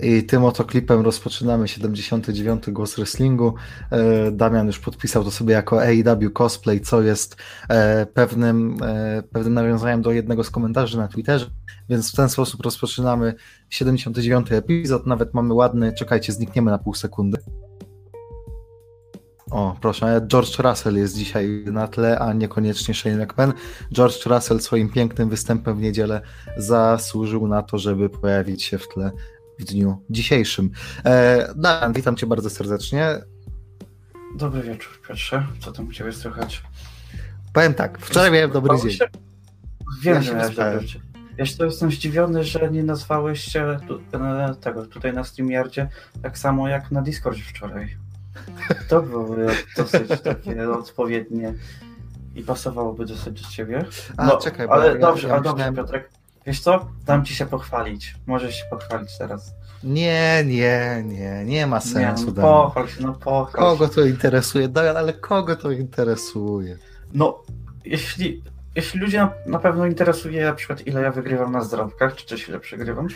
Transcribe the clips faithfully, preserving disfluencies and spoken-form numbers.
I tym oto klipem rozpoczynamy siedemdziesiąty dziewiąty Głos Wrestlingu. Damian już podpisał to sobie jako A E W Cosplay, co jest pewnym, pewnym nawiązaniem do jednego z komentarzy na Twitterze, więc w ten sposób rozpoczynamy siedemdziesiąty dziewiąty epizod. Nawet mamy ładny, czekajcie, znikniemy na pół sekundy. O, proszę, George Russell jest dzisiaj na tle, a niekoniecznie Shane McMahon. George Russell swoim pięknym występem w niedzielę zasłużył na to, żeby pojawić się w tle w dniu dzisiejszym. E, Dan, witam cię bardzo serdecznie. Dobry wieczór, Piotrze. Co tam u ciebie słychać? Powiem tak, wczoraj miałem dobry dzień. Się... Wiem, ja że ja Ja się to jestem zdziwiony, że nie nazwałeś się tu, na, tego tutaj na StreamYardzie tak samo jak na Discordzie wczoraj. To byłoby dosyć takie odpowiednie i pasowałoby dosyć do ciebie. No, a, czekaj, ale ja, dobrze, ja a myślałem... dobrze, Piotrek. Wiesz co? Dam ci się pochwalić. Możesz się pochwalić teraz. Nie, nie, nie. Nie ma sensu. Nie, no pochwal się, no pochwal. Kogo to interesuje? Damian, ale kogo to interesuje? No, jeśli, jeśli ludzi na, na pewno interesuje na przykład ile ja wygrywam na zdrowkach, czy coś ile przegrywam,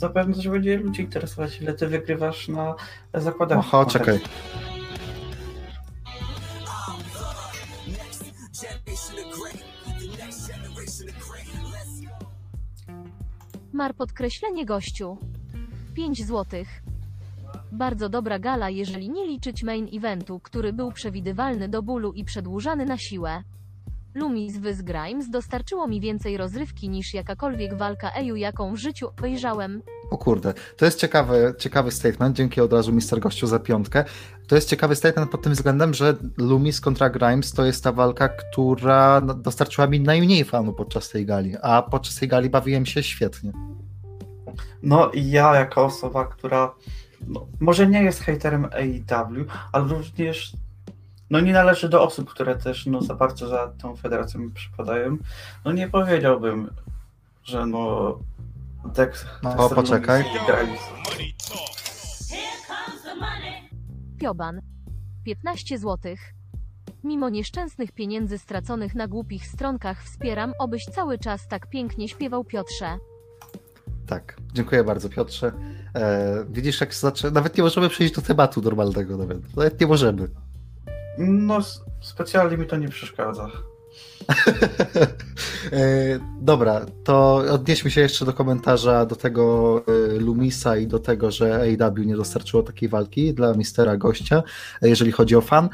to na pewno też będzie ludzi interesować ile ty wygrywasz na zakładach. Oho, czekaj. Mar podkreślenie gościu. pięć złotych. Bardzo dobra gala, jeżeli nie liczyć main eventu, który był przewidywalny do bólu i przedłużany na siłę. Lumis vs Grimes dostarczyło mi więcej rozrywki niż jakakolwiek walka Eju, jaką w życiu obejrzałem. O kurde, to jest ciekawy, ciekawy statement, dzięki od razu mister Gościu za piątkę. To jest ciekawy statement pod tym względem, że Lumis kontra Grimes to jest ta walka, która dostarczyła mi najmniej fanów podczas tej gali, a podczas tej gali bawiłem się świetnie. No i ja jako osoba, która no, może nie jest hejterem A E W, ale również no nie należy do osób, które też no, za bardzo za tą federacją przypadają, no nie powiedziałbym, że no... Deks, o, poczekaj. Pioban. piętnaście złotych. Mimo nieszczęsnych pieniędzy straconych na głupich stronkach wspieram, obyś cały czas tak pięknie śpiewał, Piotrze. Tak, dziękuję bardzo, Piotrze. E, widzisz, jak znaczy, nawet nie możemy przejść do tematu normalnego, nawet, nawet nie możemy. No, specjalnie mi to nie przeszkadza. Dobra, to odnieśmy się jeszcze do komentarza do tego Lumisa i do tego, że A E W nie dostarczyło takiej walki dla mistera gościa, jeżeli chodzi o fan.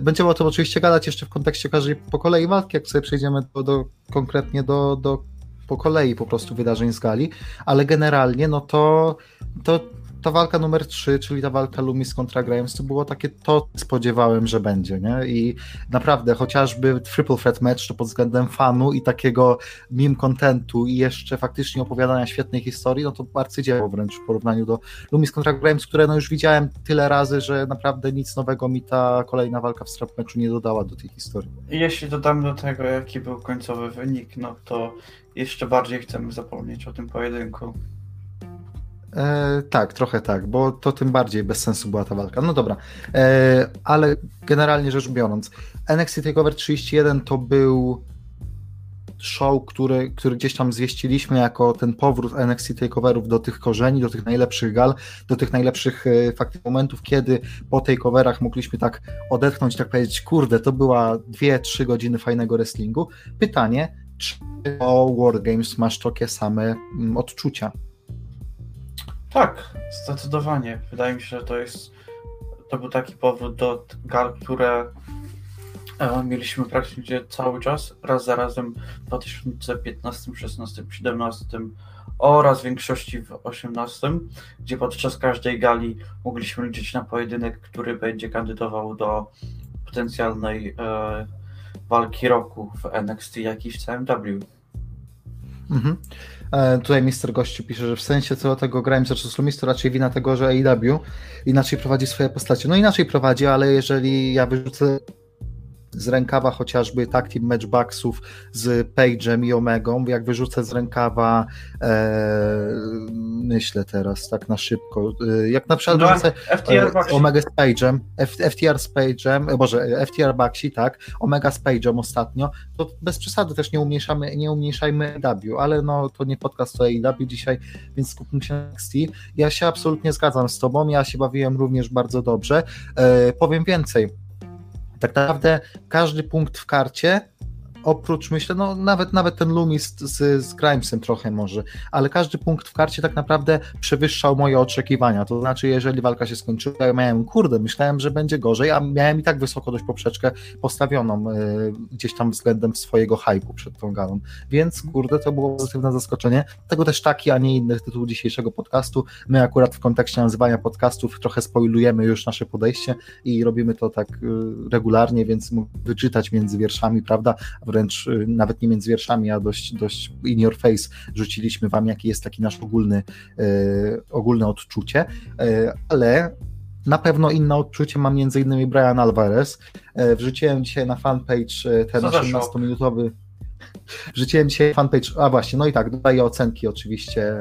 Będziemy o tym oczywiście gadać jeszcze w kontekście każdej po kolei walki, jak sobie przejdziemy do, do, konkretnie do, do po kolei po prostu wydarzeń z gali, ale generalnie no to, to ta walka numer trzy, czyli ta walka Lumis kontra Grimes, to było takie to, co spodziewałem, że będzie, nie? I naprawdę chociażby Triple Threat Match to pod względem fanu i takiego meme contentu i jeszcze faktycznie opowiadania świetnej historii, no to arcydzieło wręcz w porównaniu do Lumis kontra Grimes, które no już widziałem tyle razy, że naprawdę nic nowego mi ta kolejna walka w strap matchu nie dodała do tej historii. Jeśli dodam do tego, jaki był końcowy wynik, no to jeszcze bardziej chcemy zapomnieć o tym pojedynku. E, tak, trochę tak, bo to tym bardziej bez sensu była ta walka. No dobra, e, ale generalnie rzecz biorąc, N X T TakeOver trzydzieści jeden to był show, który, który gdzieś tam zwieściliśmy jako ten powrót N X T TakeOverów do tych korzeni, do tych najlepszych gal, do tych najlepszych e, faktycznych momentów, kiedy po takeoverach mogliśmy tak odetchnąć, tak powiedzieć, kurde, to była dwie trzy godziny fajnego wrestlingu. Pytanie, czy o War Games masz takie same m, odczucia? Tak, zdecydowanie. Wydaje mi się, że to jest, to był taki powrót do gal, które e, mieliśmy praktycznie cały czas, raz za razem w dwa tysiące piętnastym, szesnastym, siedemnastym oraz w większości w osiemnastym, gdzie podczas każdej gali mogliśmy liczyć na pojedynek, który będzie kandydował do potencjalnej e, walki roku w N X T, jak i w C M W. Mhm. Tutaj mister Gościu pisze, że w sensie co do tego Grimes versus Lumis to raczej wina tego, że A E W inaczej prowadzi swoje postacie. No inaczej prowadzi, ale jeżeli ja wyrzucę z rękawa chociażby tag team match Bucksów z Page'em i Omegą, jak wyrzucę z rękawa e, myślę teraz tak na szybko, jak na przykład wyrzucę e, Omega z Page'em, F, FTR z Page'em, e, boże, F T R Bucksi, tak, Omega z Page'em ostatnio, to bez przesady też nie umniejszamy, nie umniejszajmy A E W, ale no to nie podcast o A E W dzisiaj, więc skupmy się na N X T. Ja się absolutnie zgadzam z tobą, ja się bawiłem również bardzo dobrze, e, powiem więcej, tak naprawdę każdy punkt w karcie, oprócz myślę, no nawet, nawet ten Loomis z, z Grimesem trochę może, ale każdy punkt w karcie tak naprawdę przewyższał moje oczekiwania, to znaczy jeżeli walka się skończyła, ja miałem, kurde, myślałem, że będzie gorzej, a miałem i tak wysoko dość poprzeczkę postawioną y, gdzieś tam względem swojego hype'u przed tą galą, więc kurde, to było pozytywne zaskoczenie, dlatego też taki, a nie inny tytuł dzisiejszego podcastu, my akurat w kontekście nazywania podcastów trochę spoilujemy już nasze podejście i robimy to tak y, regularnie, więc mógł wyczytać między wierszami, prawda, wręcz nawet nie między wierszami, a dość, dość in your face rzuciliśmy wam, jaki jest taki nasz ogólny, yy, ogólne odczucie, yy, ale na pewno inne odczucie mam między innymi Bryan Alvarez. Yy, wrzuciłem dzisiaj na fanpage ten osiemnastominutowy wrzuciłem dzisiaj fanpage, a właśnie, no i tak, dodaję ocenki oczywiście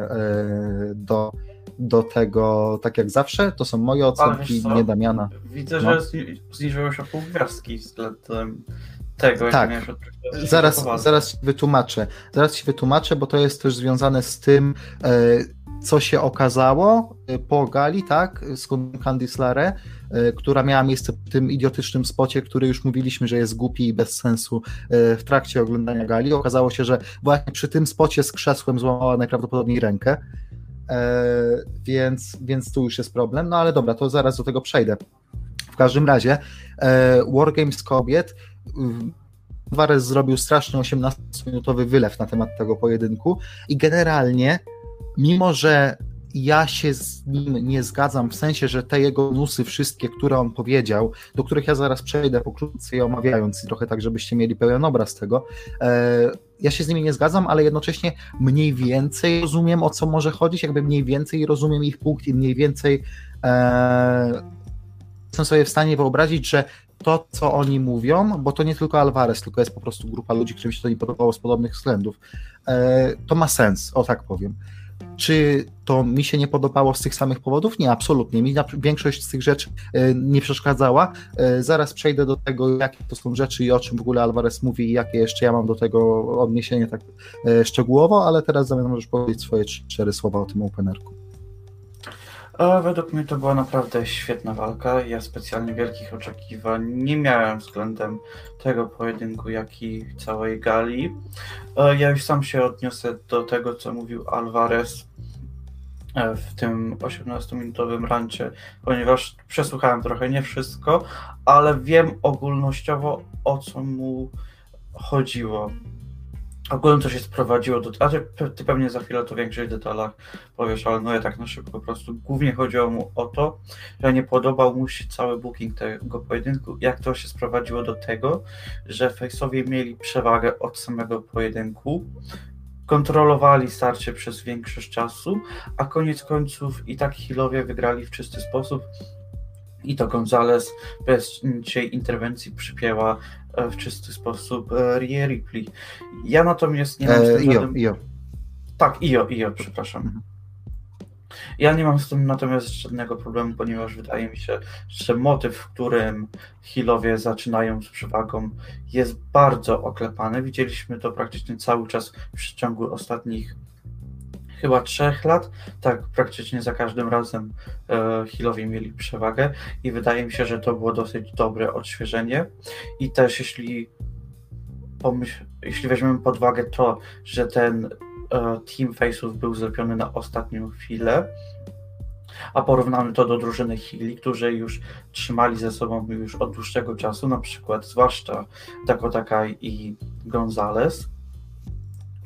yy, do do tego, tak jak zawsze, to są moje ocenki, nie Damiana. Widzę, no, że zniżyłeś o pół gwiazdki względem tego, jak tak, miałeś odczuć. Zaraz, zaraz wytłumaczę. Zaraz ci wytłumaczę, bo to jest też związane z tym, co się okazało po gali, tak, z Candice LeRae, która miała miejsce w tym idiotycznym spocie, który już mówiliśmy, że jest głupi i bez sensu w trakcie oglądania gali. Okazało się, że właśnie przy tym spocie z krzesłem złamała najprawdopodobniej rękę. Yy, więc, więc tu już jest problem, no ale dobra, to zaraz do tego przejdę. W każdym razie yy, War Games kobiet, yy, Alvarez zrobił straszny osiemnastominutowy wylew na temat tego pojedynku i generalnie, mimo że ja się z nim nie zgadzam, w sensie, że te jego newsy wszystkie, które on powiedział, do których ja zaraz przejdę pokrótce i omawiając trochę tak, żebyście mieli pełen obraz tego, yy, ja się z nimi nie zgadzam, ale jednocześnie mniej więcej rozumiem, o co może chodzić, jakby mniej więcej rozumiem ich punkt i mniej więcej e, jestem sobie w stanie wyobrazić, że to, co oni mówią, bo to nie tylko Alvarez, tylko jest po prostu grupa ludzi, którym się to nie podobało z podobnych względów, e, to ma sens, o tak powiem. Czy to mi się nie podobało z tych samych powodów? Nie, absolutnie. Mi większość z tych rzeczy nie przeszkadzała. Zaraz przejdę do tego, jakie to są rzeczy i o czym w ogóle Alvarez mówi i jakie jeszcze ja mam do tego odniesienie tak szczegółowo, ale teraz zamiast możesz powiedzieć swoje cztery słowa o tym openerku. Według mnie to była naprawdę świetna walka. Ja specjalnie wielkich oczekiwań nie miałem względem tego pojedynku, jak i całej gali. Ja już sam się odniosę do tego, co mówił Alvarez w tym osiemnastominutowym rancie, ponieważ przesłuchałem trochę, nie wszystko, ale wiem ogólnościowo, o co mu chodziło. Ogólnie to się sprowadziło do... A ty, ty pewnie za chwilę to w większych detalach powiesz, ale no ja tak na szybko po prostu. Głównie chodziło mu o to, że nie podobał mu się cały booking tego pojedynku, jak to się sprowadziło do tego, że face'owie mieli przewagę od samego pojedynku, kontrolowali starcie przez większość czasu, a koniec końców i tak healowie wygrali w czysty sposób i to González bez niczej interwencji przypięła w czysty sposób Rhea Ripley. Ja natomiast nie mam z tym... Eee, żadnym... Io, Io. Tak, Io, Io, przepraszam. Mhm. Ja nie mam z tym natomiast żadnego problemu, ponieważ wydaje mi się, że motyw, w którym healowie zaczynają z przewagą, jest bardzo oklepany. Widzieliśmy to praktycznie cały czas w przeciągu ostatnich chyba trzech lat, tak praktycznie za każdym razem e, healowie mieli przewagę i wydaje mi się, że to było dosyć dobre odświeżenie i też jeśli pomyśl, jeśli weźmiemy pod uwagę to, że ten e, team face'ów był zrobiony na ostatnią chwilę, a porównamy to do drużyny heali, którzy już trzymali ze sobą już od dłuższego czasu, na przykład zwłaszcza Dakota Kai i González,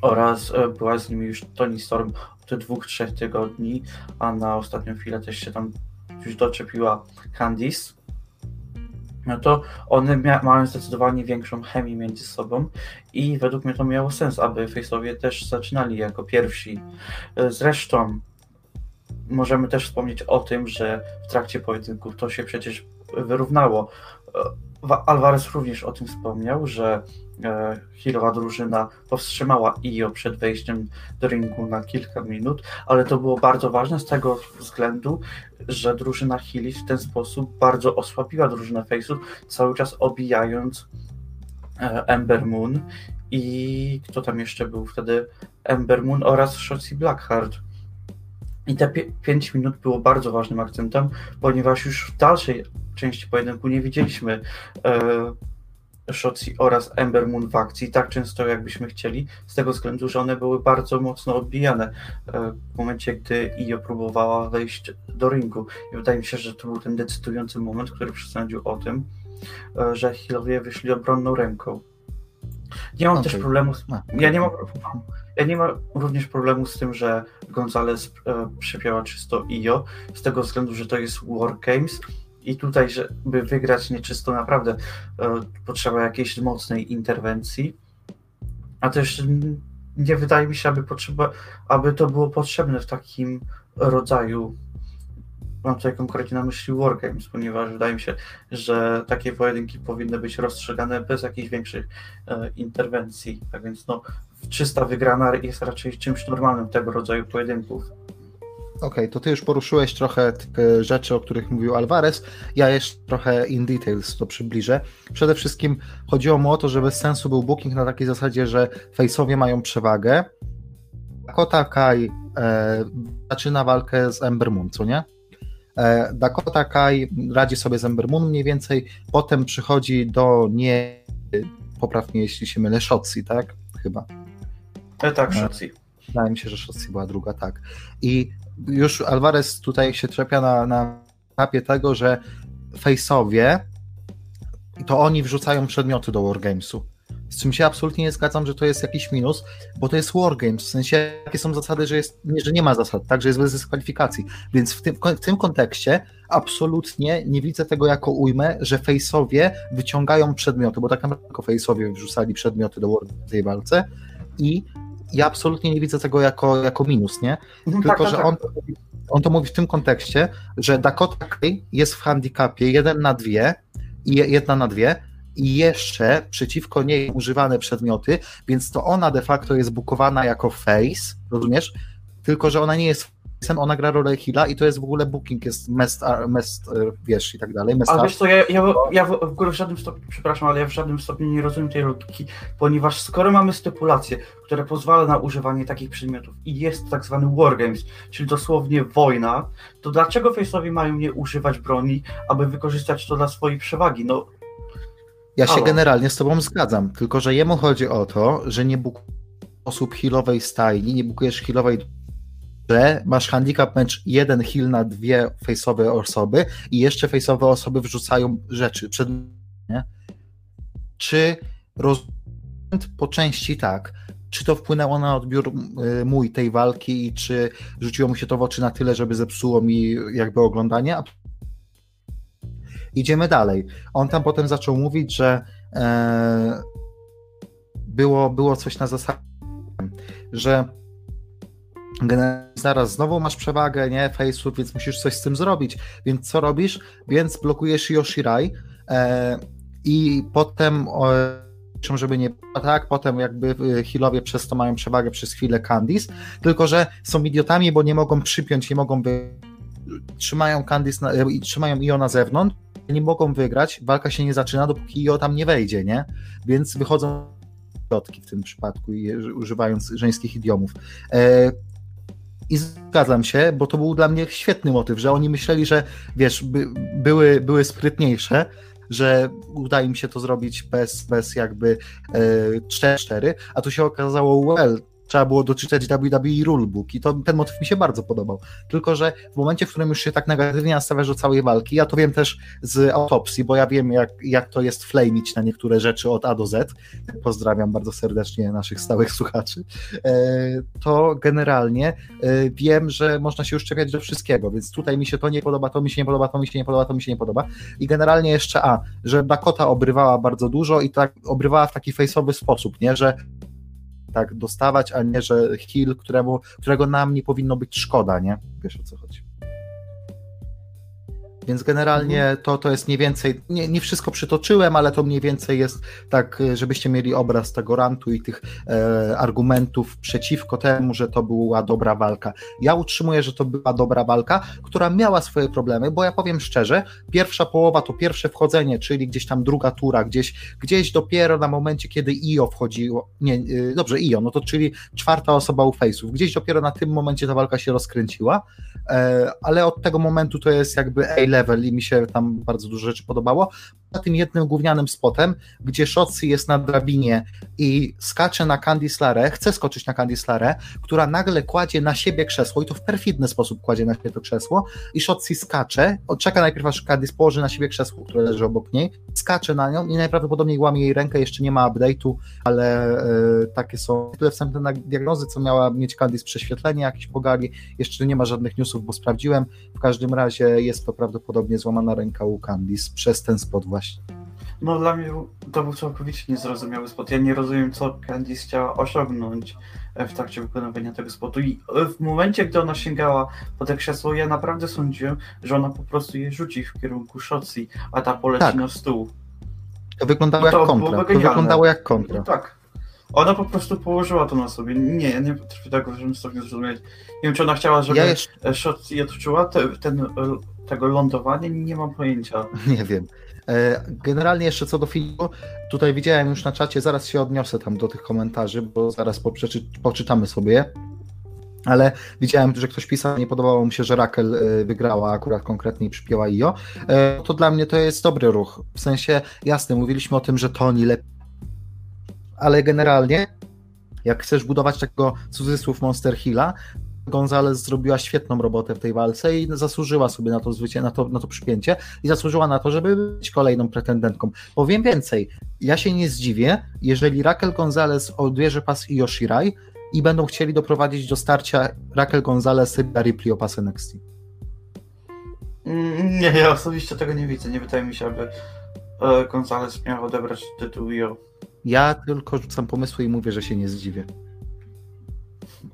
oraz była z nimi już Toni Storm od dwóch, trzech tygodni, a na ostatnią chwilę też się tam już doczepiła Candice, no to one mia- mają zdecydowanie większą chemię między sobą i według mnie to miało sens, aby face'owie też zaczynali jako pierwsi. Zresztą możemy też wspomnieć o tym, że w trakcie pojedynków to się przecież wyrównało. Alvarez również o tym wspomniał, że healowa drużyna powstrzymała Io przed wejściem do ringu na kilka minut, ale to było bardzo ważne z tego względu, że drużyna heali w ten sposób bardzo osłabiła drużynę face'ów, cały czas obijając Ember Moon i kto tam jeszcze był wtedy? Ember Moon oraz Shotzi Blackheart. I te pięć minut było bardzo ważnym akcentem, ponieważ już w dalszej części pojedynku nie widzieliśmy e, Shotzi oraz Ember Moon w akcji tak często, jakbyśmy chcieli, z tego względu, że one były bardzo mocno odbijane e, w momencie, gdy Io próbowała wejść do ringu. I wydaje mi się, że to był ten decydujący moment, który przesądził o tym, e, że healowie wyszli obronną ręką. Nie mam okay. też problemu z... Ja nie mam, ja nie mam również problemu z tym, że González e, przepiała czysto Io, z tego względu, że to jest War Games i tutaj, żeby wygrać nieczysto, naprawdę e, potrzeba jakiejś mocnej interwencji, a też nie wydaje mi się, aby, potrzeba, aby to było potrzebne w takim rodzaju, mam tutaj konkretnie na myśli War Games, ponieważ wydaje mi się, że takie pojedynki powinny być rozstrzygane bez jakichś większych e, interwencji, tak więc no, czysta wygrana jest raczej czymś normalnym tego rodzaju pojedynków. Okej, okay, to ty już poruszyłeś trochę tych rzeczy, o których mówił Alvarez. Ja jeszcze trochę in details to przybliżę. Przede wszystkim chodziło mu o to, że bez sensu był booking na takiej zasadzie, że face'owie mają przewagę. Dakota Kai e, zaczyna walkę z Ember Moon, co nie? E, Dakota Kai radzi sobie z Ember Moon mniej więcej, potem przychodzi do niej, poprawnie jeśli się mylę, Shotzi, tak? Chyba. E, tak, Shotzi. Wydaje mi się, że Shotzi była druga, tak. I już Alvarez tutaj się trzepia na, na etapie tego, że face'owie to oni wrzucają przedmioty do Wargames'u. Z czym się absolutnie nie zgadzam, że to jest jakiś minus, bo to jest Wargames, w sensie jakie są zasady, że, jest, że nie ma zasad, tak, że jest bez dyskwalifikacji. Więc w tym, w tym kontekście absolutnie nie widzę tego jako ujmę, że face'owie wyciągają przedmioty, bo tak naprawdę tylko face'owie wrzucali przedmioty do Wargames w tej walce i ja absolutnie nie widzę tego jako, jako minus, nie? Tylko, tak, tak, że on, on to mówi w tym kontekście, że Dakota Kai jest w handicapie jeden na dwa i jedna na dwie i jeszcze przeciwko niej używane przedmioty, więc to ona de facto jest bukowana jako face, rozumiesz? Tylko, że ona nie jest face'em, ona gra rolę heala i to jest w ogóle booking, jest messed, messed wiesz, i tak dalej. Ale wiesz co, ja, ja, ja w ogóle w żadnym stopniu, przepraszam, ale ja w żadnym stopniu nie rozumiem tej logiki, ponieważ skoro mamy stypulację, które pozwala na używanie takich przedmiotów i jest tak zwany wargames, czyli dosłownie wojna, to dlaczego face'owi mają nie używać broni, aby wykorzystać to dla swojej przewagi? No, ja się generalnie z tobą zgadzam, tylko że jemu chodzi o to, że nie bukujesz osób healowej stajni, nie bukujesz healowej, że masz handicap match jeden heal na dwie face'owe osoby i jeszcze face'owe osoby wrzucają rzeczy przed nie? Czy rozumiem po części tak, czy to wpłynęło na odbiór mój tej walki i czy rzuciło mi się to w oczy na tyle, żeby zepsuło mi jakby oglądanie? Idziemy dalej. On tam potem zaczął mówić, że e, było, było coś na zasadzie, że zaraz znowu masz przewagę, nie, face'ów, więc musisz coś z tym zrobić. Więc co robisz? Więc blokujesz Io Shirai e, i potem o, żeby nie było tak, potem jakby healowie przez to mają przewagę przez chwilę Candice, tylko że są idiotami, bo nie mogą przypiąć, nie mogą by trzymają Candice i trzymają Io na zewnątrz, nie mogą wygrać, walka się nie zaczyna, dopóki Io tam nie wejdzie, nie? Więc wychodzą środki w tym przypadku, używając żeńskich idiomów. E- I zgadzam się, bo to był dla mnie świetny motyw, że oni myśleli, że wiesz, by, były, były sprytniejsze, że uda im się to zrobić bez, bez jakby e- cztery cztery, a tu się okazało, well, trzeba było doczytać W W E rulebook i to, ten motyw mi się bardzo podobał. Tylko, że w momencie, w którym już się tak negatywnie nastawiasz do całej walki, ja to wiem też z autopsji, bo ja wiem, jak, jak to jest flamić na niektóre rzeczy od A do Z. Pozdrawiam bardzo serdecznie naszych stałych słuchaczy. To generalnie wiem, że można się już czepiać do wszystkiego, więc tutaj mi się to nie podoba, to mi się nie podoba, to mi się nie podoba, to mi się nie podoba. I generalnie jeszcze A, że Dakota obrywała bardzo dużo i tak obrywała w taki face'owy sposób, nie, że tak dostawać, a nie, że heal, któremu, którego nam nie powinno być szkoda, nie? Wiesz, o co chodzi. Więc generalnie to, to jest mniej więcej, nie, nie wszystko przytoczyłem, ale to mniej więcej jest tak, żebyście mieli obraz tego rantu i tych e, argumentów przeciwko temu, że to była dobra walka. Ja utrzymuję, że to była dobra walka, która miała swoje problemy, bo ja powiem szczerze, pierwsza połowa to pierwsze wchodzenie, czyli gdzieś tam druga tura, gdzieś, gdzieś dopiero na momencie, kiedy Io wchodziło, nie, dobrze, Io, no to czyli czwarta osoba u face'ów, gdzieś dopiero na tym momencie ta walka się rozkręciła, e, ale od tego momentu to jest jakby A-level i mi się tam bardzo dużo rzeczy podobało. Na tym jednym gównianym spotem, gdzie Shotzi jest na drabinie i skacze na Candice LeRae, chce skoczyć na Candice LeRae, która nagle kładzie na siebie krzesło i to w perfidny sposób kładzie na siebie to krzesło i Shotzi skacze, czeka najpierw aż Candice położy na siebie krzesło, które leży obok niej, skacze na nią i najprawdopodobniej łamie jej rękę, jeszcze nie ma update'u, ale yy, takie są tyle wstępne diagnozy, co miała mieć Candice prześwietlenie jakieś pogali, jeszcze nie ma żadnych newsów, bo sprawdziłem, w każdym razie jest to prawdopodobnie złamana ręka u Candice przez ten spot właśnie. No dla mnie to był całkowicie niezrozumiały spot. Ja nie rozumiem, co Candice chciała osiągnąć w trakcie wykonywania tego spotu i w momencie, gdy ona sięgała po te krzesło, ja naprawdę sądziłem, że ona po prostu je rzuci w kierunku Shotzi, a ta poleci tak. na stół. To wyglądało no to jak kontra. To wyglądało jak kontra. No tak. Ona po prostu położyła to na sobie. Nie, ja nie potrafię tego w żadnym stopniu zrozumieć. Nie wiem, czy ona chciała, żeby ja jeszcze... Shotzi otoczyła te, ten, tego lądowania, nie mam pojęcia. Nie wiem. Generalnie jeszcze co do filmu, tutaj widziałem już na czacie, zaraz się odniosę tam do tych komentarzy, bo zaraz poprzeczy, poczytamy sobie je. Ale widziałem, że ktoś pisał, nie podobało mu się, że Raquel wygrała akurat konkretnie i przypięła Io. To dla mnie to jest dobry ruch. W sensie, jasne, mówiliśmy o tym, że Toni lepiej. Ale generalnie, jak chcesz budować takiego cudzysłów Monster Hilla, González zrobiła świetną robotę w tej walce i zasłużyła sobie na to, zwycię- na to, na to przypięcie i zasłużyła na to, żeby być kolejną pretendentką. Powiem więcej, ja się nie zdziwię, jeżeli Raquel González odbierze pas Io Shirai i będą chcieli doprowadzić do starcia Raquel González i Ripley o pas N X T. Nie, ja osobiście tego nie widzę. Nie wydaje mi się, aby González miał odebrać tytuł Io. Ja tylko rzucam pomysły i mówię, że się nie zdziwię.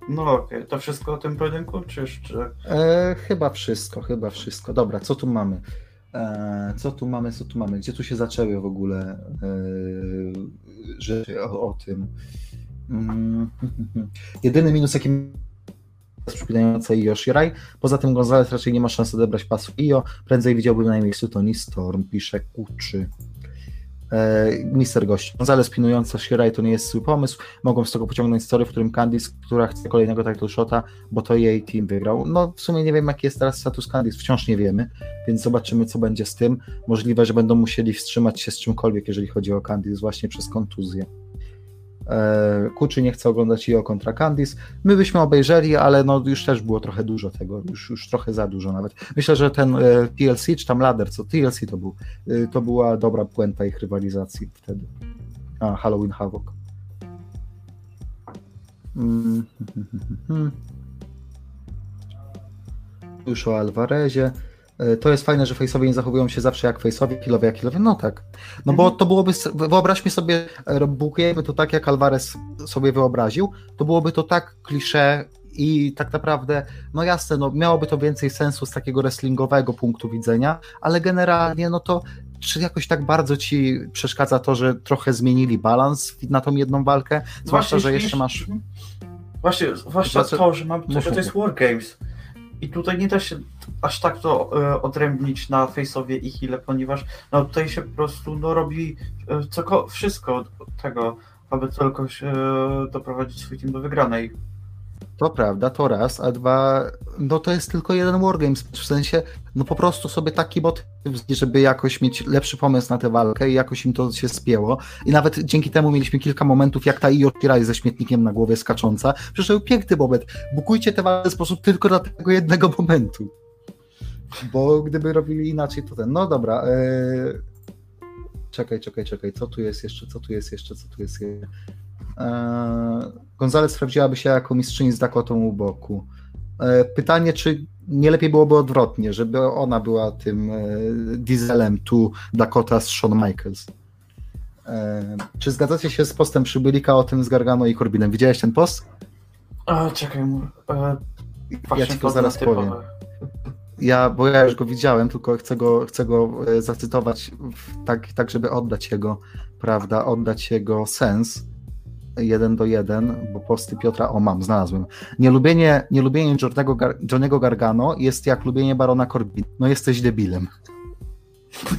No okej, okay. To wszystko o tym pojedynku, czy jeszcze? E, chyba wszystko, chyba wszystko. Dobra, co tu mamy? E, co tu mamy, co tu mamy? Gdzie tu się zaczęły w ogóle e, rzeczy o, o tym? Mm. Jedyny minus, jaki przypominający Io Shirai. Poza tym González raczej nie ma szans odebrać pasu Io. Prędzej widziałbym na miejscu Toni Storm, pisze Kuczy. Mister Gość. González pinująca Shirai to nie jest zły pomysł. Mogą z tego pociągnąć story, w którym Candice, która chce kolejnego title shota, bo to jej team wygrał. No w sumie nie wiem, jaki jest teraz status Candice, wciąż nie wiemy, więc zobaczymy, co będzie z tym. Możliwe, że będą musieli wstrzymać się z czymkolwiek, jeżeli chodzi o Candice, właśnie przez kontuzję. Kuczy nie chce oglądać Io kontra Candice. My byśmy obejrzeli, ale no już też było trochę dużo tego, już, już trochę za dużo nawet. Myślę, że ten T L C, czy tam Ladder, co T L C to był, to była dobra puenta ich rywalizacji wtedy. A, Halloween Havoc. Już o Alvarezie. To jest fajne, że face'owie nie zachowują się zawsze jak face'owie, killowie jak killowie, no tak. No bo to byłoby, wyobraźmy sobie, bukujemy to tak, jak Alvarez sobie wyobraził, to byłoby to tak klisze i tak naprawdę, no jasne, no miałoby to więcej sensu z takiego wrestlingowego punktu widzenia, ale generalnie, no to czy jakoś tak bardzo ci przeszkadza to, że trochę zmienili balans na tą jedną walkę, zwłaszcza, że jeszcze masz... Właśnie, zwłaszcza to, że mam, to jest War Games. I tutaj nie da się aż tak to e, odrębnić na face'owie i heel'e, ponieważ no, tutaj się po prostu no, robi e, coko, wszystko od tego, aby tylko się, e, doprowadzić swój team do wygranej. To prawda, to raz, a dwa, no to jest tylko jeden Wargames, w sensie, no po prostu sobie taki motyw, żeby jakoś mieć lepszy pomysł na tę walkę i jakoś im to się spięło i nawet dzięki temu mieliśmy kilka momentów, jak ta Io Shirai ze śmietnikiem na głowie skacząca, przecież to był piękny moment, bukujcie tę walkę w sposób tylko dla tego jednego momentu, bo gdyby robili inaczej, to ten, no dobra, yy... czekaj, czekaj, czekaj, co tu jest jeszcze, co tu jest jeszcze, co tu jest jeszcze, Eee, González sprawdziłaby się jako mistrzyni z Dakotą u boku. Eee, pytanie, czy nie lepiej byłoby odwrotnie, żeby ona była tym e, dieselem tu Dakota z Shawn Michaels. Eee, czy zgadzacie się z postem Przybylika o tym z Gargano i Corbinem? Widziałeś ten post? A, czekaj. E, ja ci to zaraz powiem. ja, bo ja już go widziałem, tylko chcę go, chcę go zacytować tak, tak, żeby oddać jego, prawda, oddać jego sens jeden do jeden, bo posty Piotra, o mam, znalazłem. Nielubienie, nielubienie Johnny'ego Gar- Johnny'ego Gargano jest jak lubienie Barona Corbina. No jesteś debilem.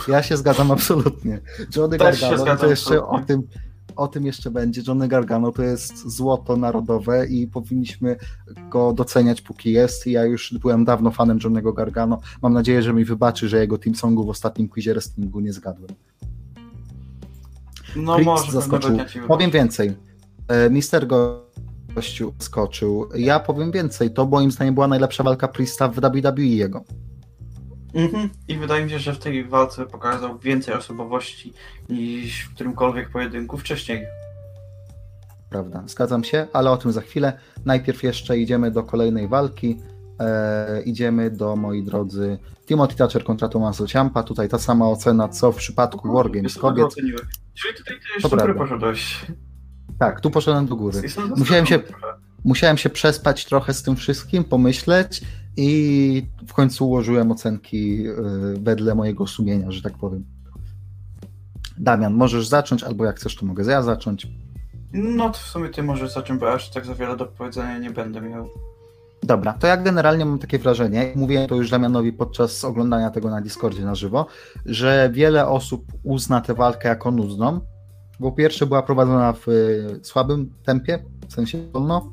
Ja się zgadzam absolutnie. Johnny Też Gargano, to jeszcze o tym, o tym jeszcze będzie. Johnny Gargano to jest złoto narodowe i powinniśmy go doceniać, póki jest. Ja już byłem dawno fanem Johnny'ego Gargano. Mam nadzieję, że mi wybaczy, że jego team songu w ostatnim quizie wrestlingu nie zgadłem. No Priest może zaskoczył. Powiem więcej. Mister Gościu zaskoczył. Ja powiem więcej. To moim zdaniem była najlepsza walka Priesta w W W E jego. Mm-hmm. I wydaje mi się, że w tej walce pokazał więcej osobowości niż w którymkolwiek pojedynku wcześniej. Prawda, zgadzam się, ale o tym za chwilę. Najpierw jeszcze idziemy do kolejnej walki. Eee, idziemy do, moi drodzy, Timothy Thatcher kontra Tommaso Ciampa. Tutaj ta sama ocena, co w przypadku no, War Games kobiet. Czyli tutaj też super poszedłeś. Tak, tu poszedłem do góry. Musiałem się, musiałem się przespać trochę z tym wszystkim, pomyśleć i w końcu ułożyłem ocenki wedle mojego sumienia, że tak powiem. Damian, możesz zacząć, albo jak chcesz, to mogę ja zacząć. No to w sumie ty możesz zacząć, bo aż tak za wiele do powiedzenia nie będę miał. Dobra, to ja generalnie mam takie wrażenie, mówiłem to już Damianowi podczas oglądania tego na Discordzie na żywo, że wiele osób uzna tę walkę jako nudną, bo pierwsze była prowadzona w słabym tempie, w sensie wolno.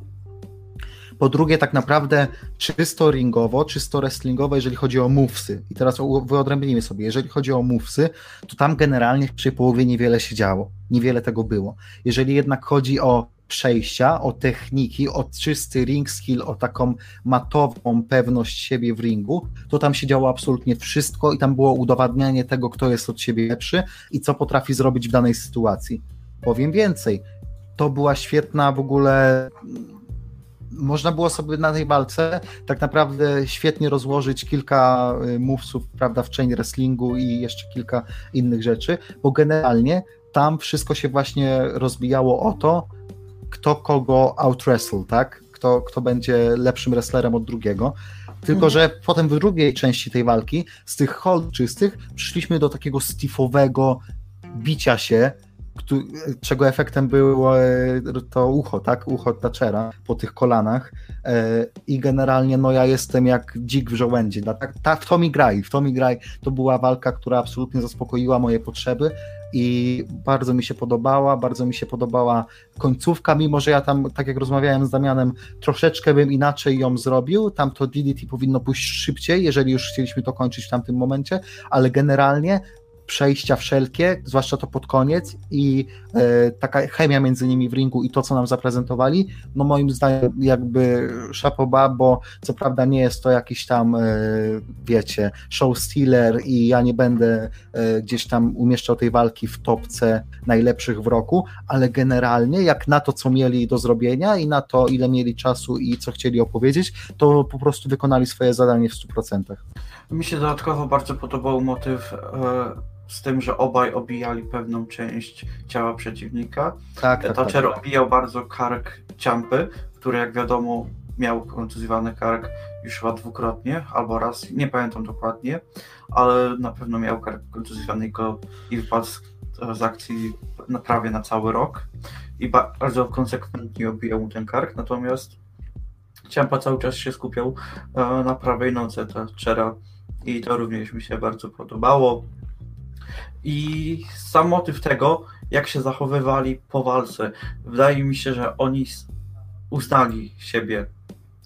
Po drugie, tak naprawdę czysto ringowo, czysto wrestlingowo, jeżeli chodzi o movesy. I teraz wyodrębnijmy sobie, jeżeli chodzi o movesy, to tam generalnie w pierwszej połowie niewiele się działo, niewiele tego było. Jeżeli jednak chodzi o przejścia, o techniki, o czysty ring skill, o taką matową pewność siebie w ringu, to tam się działo absolutnie wszystko i tam było udowadnianie tego, kto jest od siebie lepszy i co potrafi zrobić w danej sytuacji. Powiem więcej, to była świetna w ogóle... Można było sobie na tej walce tak naprawdę świetnie rozłożyć kilka movesów, prawda, w chain wrestlingu i jeszcze kilka innych rzeczy, bo generalnie tam wszystko się właśnie rozbijało o to, kto kogo outwrestle, tak? Kto, kto będzie lepszym wrestlerem od drugiego. Tylko, że potem w drugiej części tej walki z tych hold czystych przyszliśmy do takiego stiffowego bicia się, czego efektem było to ucho, tak? Ucho Thatchera po tych kolanach i generalnie no ja jestem jak dzik w żołędzie. W to mi graj, w to mi graj. To była walka, która absolutnie zaspokoiła moje potrzeby i bardzo mi się podobała, bardzo mi się podobała końcówka, mimo że ja tam, tak jak rozmawiałem z Damianem, troszeczkę bym inaczej ją zrobił, tam to D D T powinno pójść szybciej, jeżeli już chcieliśmy to kończyć w tamtym momencie, ale generalnie przejścia wszelkie, zwłaszcza to pod koniec i e, taka chemia między nimi w ringu i to, co nam zaprezentowali, no moim zdaniem jakby chapeau bas, bo co prawda nie jest to jakiś tam, e, wiecie, show stealer i ja nie będę e, gdzieś tam umieszczał tej walki w topce najlepszych w roku, ale generalnie jak na to, co mieli do zrobienia i na to, ile mieli czasu i co chcieli opowiedzieć, to po prostu wykonali swoje zadanie w stu procentach. Mi się dodatkowo bardzo podobał motyw e... z tym, że obaj obijali pewną część ciała przeciwnika. Tak, tak, Thatcher tak, tak. obijał bardzo kark Ciampy, który jak wiadomo miał kontuzjowany kark już chyba dwukrotnie, albo raz, nie pamiętam dokładnie, ale na pewno miał kark kontuzjowany i wypadł z akcji prawie na cały rok i bardzo konsekwentnie obijał mu ten kark, natomiast Ciampa cały czas się skupiał na prawej nodze Thatchera i to również mi się bardzo podobało. I sam motyw tego, jak się zachowywali po walce, wydaje mi się, że oni uznali siebie,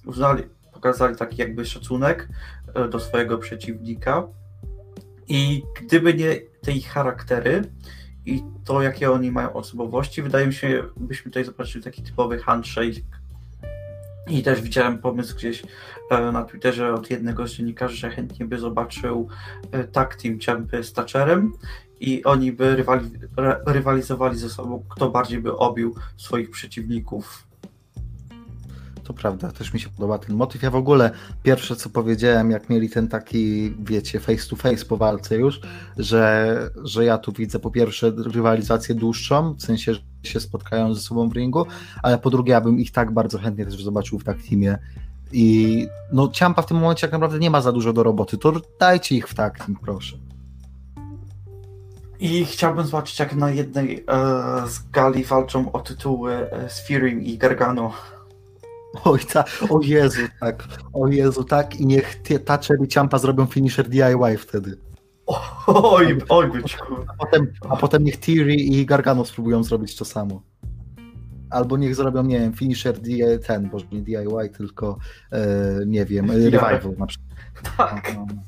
uznali, pokazali taki jakby szacunek do swojego przeciwnika i gdyby nie te ich charaktery i to, jakie oni mają osobowości, wydaje mi się, byśmy tutaj zobaczyli taki typowy handshake. I też widziałem pomysł gdzieś na Twitterze od jednego z dziennikarzy, że chętnie by zobaczył tag team Ciampy z Thatcherem i oni by rywali, rywalizowali ze sobą, kto bardziej by obił swoich przeciwników. to prawda, też mi się podoba ten motyw. Ja w ogóle pierwsze co powiedziałem, jak mieli ten taki, wiecie, face to face po walce już, że, że ja tu widzę po pierwsze rywalizację dłuższą, w sensie, że się spotkają ze sobą w ringu, ale po drugie ja bym ich tak bardzo chętnie też zobaczył w tak teamie. I no Ciampa w tym momencie tak naprawdę nie ma za dużo do roboty, to dajcie ich w tak team, proszę. I chciałbym zobaczyć, jak na jednej e, z gali walczą o tytuły e, z Fury i Gargano. Oj, ta, o Jezu, tak. O Jezu, tak. I niech Thatcher i Ciampa zrobią finisher D I Y wtedy. Oj, oj, być kurwa. A potem, a potem niech Theory i Gargano spróbują zrobić to samo. Albo niech zrobią, nie wiem, finisher D I Y, ten, boże, nie D I Y, tylko e, nie wiem, e, Revival na przykład. Tak. No, no.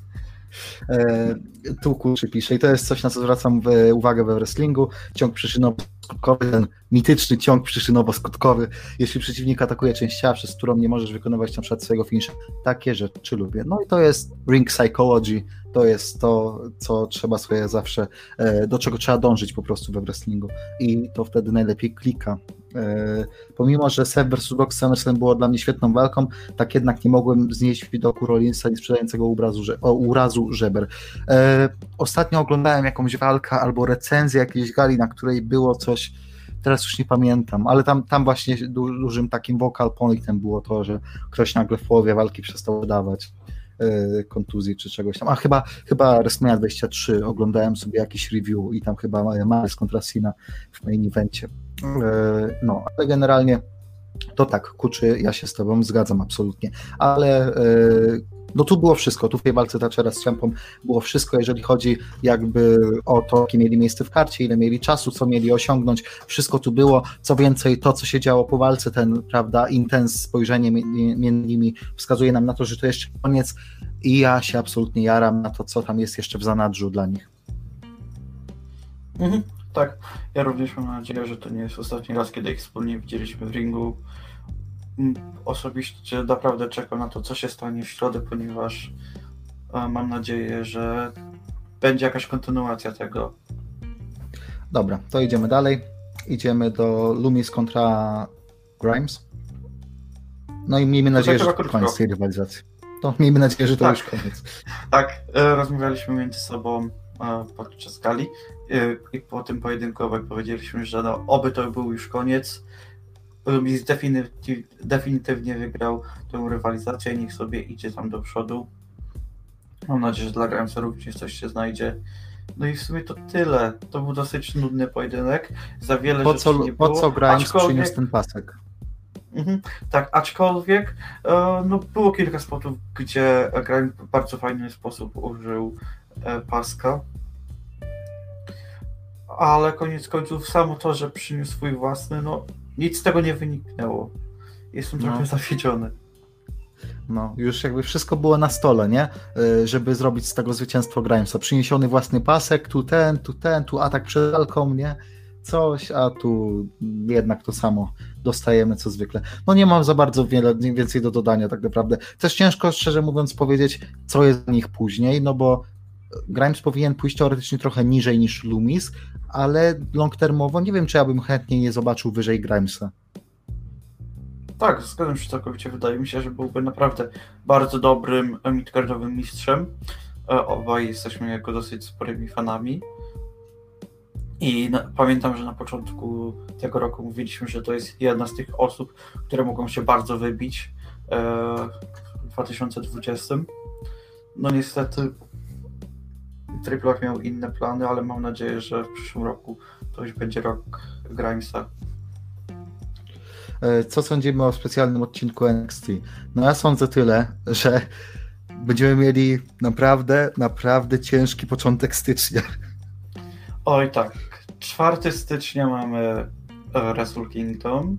E, tu kurczy pisze i to jest coś, na co zwracam w, uwagę we wrestlingu, ciąg przyczynowo-skutkowy, ten mityczny ciąg przyczynowo-skutkowy, jeśli przeciwnik atakuje częścią, przez którą nie możesz wykonywać na przykład swojego finisza, takie rzeczy lubię. No i to jest ring psychology, to jest to, co trzeba sobie zawsze, e, do czego trzeba dążyć po prostu we wrestlingu i to wtedy najlepiej klika. Pomimo, że Seth versus. Brock SummerSlam było dla mnie świetną walką, tak jednak nie mogłem znieść widoku Rollinsa i sprzedającego obrazu, o, urazu żeber. E, ostatnio oglądałem jakąś walkę albo recenzję jakiejś gali, na której było coś, teraz już nie pamiętam, ale tam, tam właśnie du, dużym takim vocal pointem było to, że ktoś nagle w połowie walki przestał dawać e, kontuzji czy czegoś tam. A chyba, chyba WrestleMania dwadzieścia trzy oglądałem sobie jakiś review i tam chyba Miles kontra Cena w main evencie. No, ale generalnie to tak, kuczy, ja się z tobą zgadzam absolutnie, ale no tu było wszystko, tu w tej walce Thatchera z Ciampą było wszystko, jeżeli chodzi jakby o to, jakie mieli miejsce w karcie, ile mieli czasu, co mieli osiągnąć, wszystko tu było, co więcej to, co się działo po walce, ten, prawda, intens spojrzenie między nimi wskazuje nam na to, że to jeszcze koniec i ja się absolutnie jaram na to, co tam jest jeszcze w zanadrzu dla nich. Mhm. Tak, ja również mam nadzieję, że to nie jest ostatni raz, kiedy ich wspólnie widzieliśmy w ringu. Osobiście naprawdę czekam na to, co się stanie w środę, ponieważ mam nadzieję, że będzie jakaś kontynuacja tego. Dobra, to idziemy dalej. Idziemy do Loomis kontra Grimes. No i miejmy nadzieję, że to koniec tej rywalizacji. To miejmy nadzieję, że to tak, już koniec. Tak, rozmawialiśmy między sobą podczas gali i po tym pojedynku obaj powiedzieliśmy, że no, oby to był już koniec. Loomis definitywnie wygrał tę rywalizację i niech sobie idzie tam do przodu. Mam nadzieję, że dla Grimesa również coś się znajdzie. No i w sumie to tyle. To był dosyć nudny pojedynek. Za wiele po rzeczy co, nie po było. Po co Grimes aczkolwiek... przyniósł ten pasek? Mhm, tak, aczkolwiek no, było kilka spotów, gdzie Grimes w bardzo fajny sposób użył paska, ale koniec końców samo to, że przyniósł swój własny, no nic z tego nie wyniknęło. Jestem trochę no. zawiedziony. No, już jakby wszystko było na stole, nie? Yy, żeby zrobić z tego zwycięstwo Grimesa. Przyniesiony własny pasek, tu ten, tu ten, tu atak przed walką, nie? Coś, a tu jednak to samo dostajemy co zwykle. No nie mam za bardzo wiele więcej do dodania tak naprawdę. Też ciężko, szczerze mówiąc, powiedzieć, co jest z nich później, no bo Grimes powinien pójść teoretycznie trochę niżej niż Loomis, ale long-termowo nie wiem, czy ja bym chętnie nie zobaczył wyżej Grimesa. Tak, zgadzam się całkowicie. Wydaje mi się, że byłby naprawdę bardzo dobrym midcardowym mistrzem. Obaj jesteśmy jako dosyć sporymi fanami. I na, pamiętam, że na początku tego roku mówiliśmy, że to jest jedna z tych osób, które mogą się bardzo wybić e, w dwa tysiące dwudziestym. No niestety Triple H miał inne plany, ale mam nadzieję, że w przyszłym roku to już będzie rok Grimesa. Co sądzimy o specjalnym odcinku N X T? No ja sądzę tyle, że będziemy mieli naprawdę, naprawdę ciężki początek stycznia. Oj tak, czwartego stycznia mamy Wrestle Kingdom,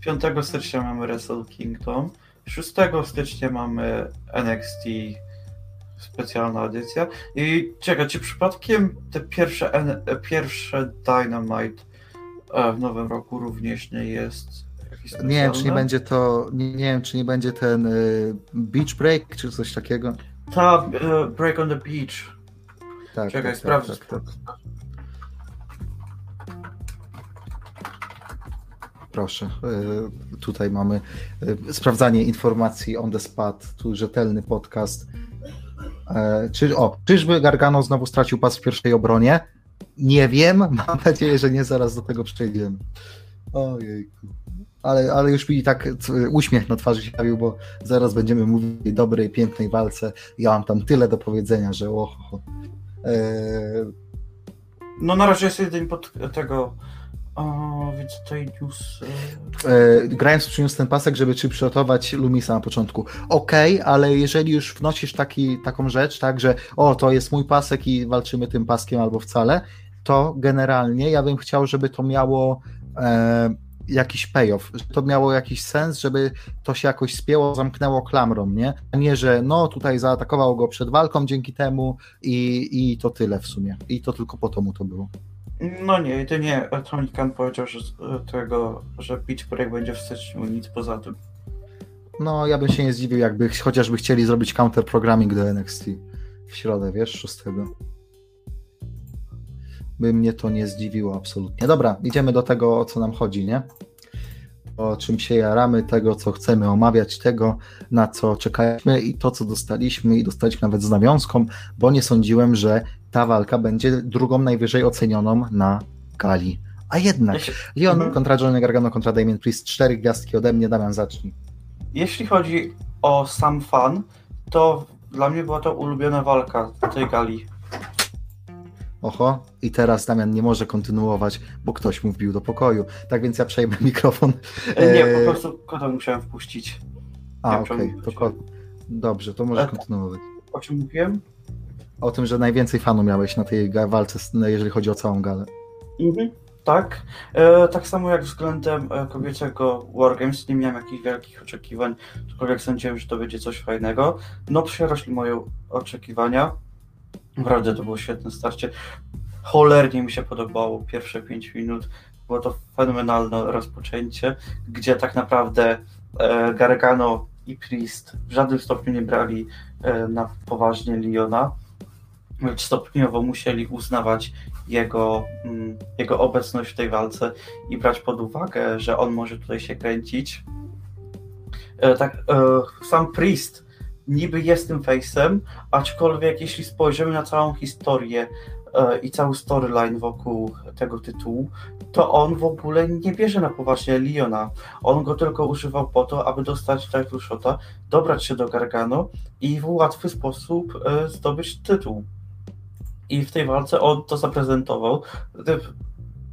piątego stycznia mamy Wrestle Kingdom, szóstego stycznia mamy N X T specjalna edycja i czekaj, czy przypadkiem te pierwsze, pierwsze Dynamite w nowym roku również nie jest jakiś specjalny? Nie wiem, czy nie będzie to, nie, nie wiem, czy nie będzie ten y, Beach Break, czy coś takiego? Ta y, Break on the Beach. Tak, czekaj, tak, sprawdzę. Tak, tak, tak. proszę. Tutaj mamy sprawdzanie informacji on the spot, tu rzetelny podcast. Czy, o, czyżby Gargano znowu stracił pas w pierwszej obronie? Nie wiem, mam nadzieję, że nie, zaraz do tego przejdziemy. Ojejku. Ale, ale już mi tak uśmiech na twarzy się pojawił, bo zaraz będziemy mówić o dobrej, pięknej walce. Ja mam tam tyle do powiedzenia, że oho. Eee... No na razie jest jedynie pod tego... O, widzę tutaj news. Eee, Grimes przyniósł ten pasek, żeby czy przygotować Lumisa na początku. Okej, okay, ale jeżeli już wnosisz taki, taką rzecz, tak, że o, to jest mój pasek i walczymy tym paskiem albo wcale, to generalnie ja bym chciał, żeby to miało... Eee, jakiś payoff, że to miało jakiś sens, żeby to się jakoś spięło, zamknęło klamrą, nie? A nie, że no tutaj zaatakował go przed walką dzięki temu i, i to tyle w sumie. I to tylko po to mu to było. No nie, to nie. Tony Khan powiedział, że tego, że Pitch Projekt będzie w styczniu, nic poza tym. No ja bym się nie zdziwił, jakby chociażby chcieli zrobić counter programming do N X T w środę, wiesz, szóstego. By mnie to nie zdziwiło absolutnie. Dobra, idziemy do tego, o co nam chodzi, nie? O czym się jaramy, tego, co chcemy omawiać, tego, na co czekaliśmy i to, co dostaliśmy i dostaliśmy nawet z nawiązką, bo nie sądziłem, że ta walka będzie drugą najwyżej ocenioną na gali. A jednak, Jeśli... Leon mhm. kontra Johnny Gargano kontra Damian Priest, cztery gwiazdki ode mnie, Damian, zacznij. Jeśli chodzi o sam fan, to dla mnie była to ulubiona walka tej gali. Oho, i teraz Damian nie może kontynuować, bo ktoś mu wbił do pokoju. Tak więc ja przejmę mikrofon. Nie, po prostu kota musiałem wpuścić. A, okej, okay, to kot. Dobrze, to możesz kontynuować. O czym mówiłem? O tym, że najwięcej fanów miałeś na tej walce, jeżeli chodzi o całą galę. Mhm, tak. E, tak samo jak względem kobiecego War Games, nie miałem jakichś wielkich oczekiwań, aczkolwiek sądziłem, że to będzie coś fajnego. No, przerośli moje oczekiwania. Naprawdę to było świetne starcie. Cholernie mi się podobało pierwsze pięć minut. Było to fenomenalne rozpoczęcie, gdzie tak naprawdę e, Gargano i Priest w żadnym stopniu nie brali e, na poważnie Leona, lecz stopniowo musieli uznawać jego, mm, jego obecność w tej walce i brać pod uwagę, że on może tutaj się kręcić. E, tak, e, sam Priest niby jest tym face'em, aczkolwiek jeśli spojrzymy na całą historię e, i cały storyline wokół tego tytułu, to on w ogóle nie bierze na poważnie Leona. On go tylko używał po to, aby dostać title shota, dobrać się do Gargano i w łatwy sposób e, zdobyć tytuł. I w tej walce on to zaprezentował.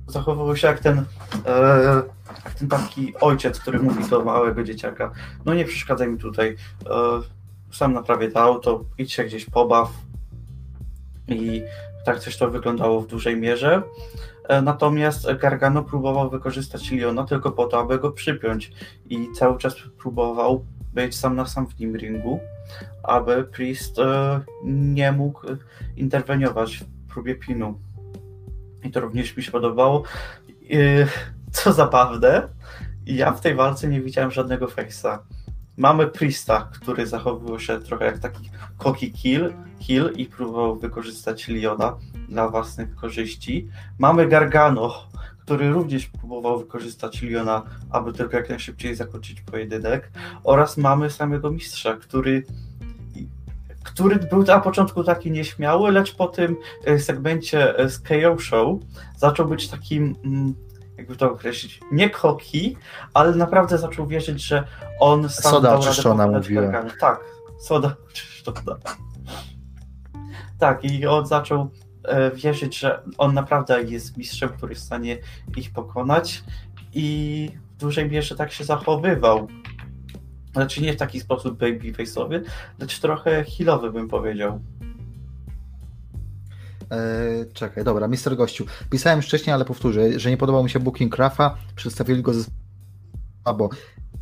Zachowywał się jak ten, e, jak ten taki ojciec, który mówi do małego dzieciaka. No nie przeszkadzaj mi tutaj. E, Sam naprawię to auto, idź się gdzieś pobaw i tak coś to wyglądało w dużej mierze. Natomiast Gargano próbował wykorzystać Leona tylko po to, aby go przypiąć i cały czas próbował być sam na sam w nim ringu, aby Priest nie mógł interweniować w próbie pinu. I to również mi się podobało. Co zabawne, ja w tej walce nie widziałem żadnego face'a. Mamy Priesta, który zachowywał się trochę jak taki koki kill, kill i próbował wykorzystać Leona dla własnych korzyści. Mamy Gargano, który również próbował wykorzystać Leona, aby tylko jak najszybciej zakończyć pojedynek. Oraz mamy samego mistrza, który, który był na początku taki nieśmiały, lecz po tym segmencie z K O Show zaczął być takim... Mm, jakby to określić, nie koki, ale naprawdę zaczął wierzyć, że on sam... Soda oczyszczona mówiła. Tak, soda oczyszczona. Tak, i on zaczął e, wierzyć, że on naprawdę jest mistrzem, który jest w stanie ich pokonać i w dużej mierze tak się zachowywał. Znaczy nie w taki sposób babyface'owy, lecz trochę healowy, bym powiedział. Eee, czekaj, dobra, mister gościu. Pisałem wcześniej, ale powtórzę, że nie podobał mi się booking Rafa, przedstawili go ze... Albo...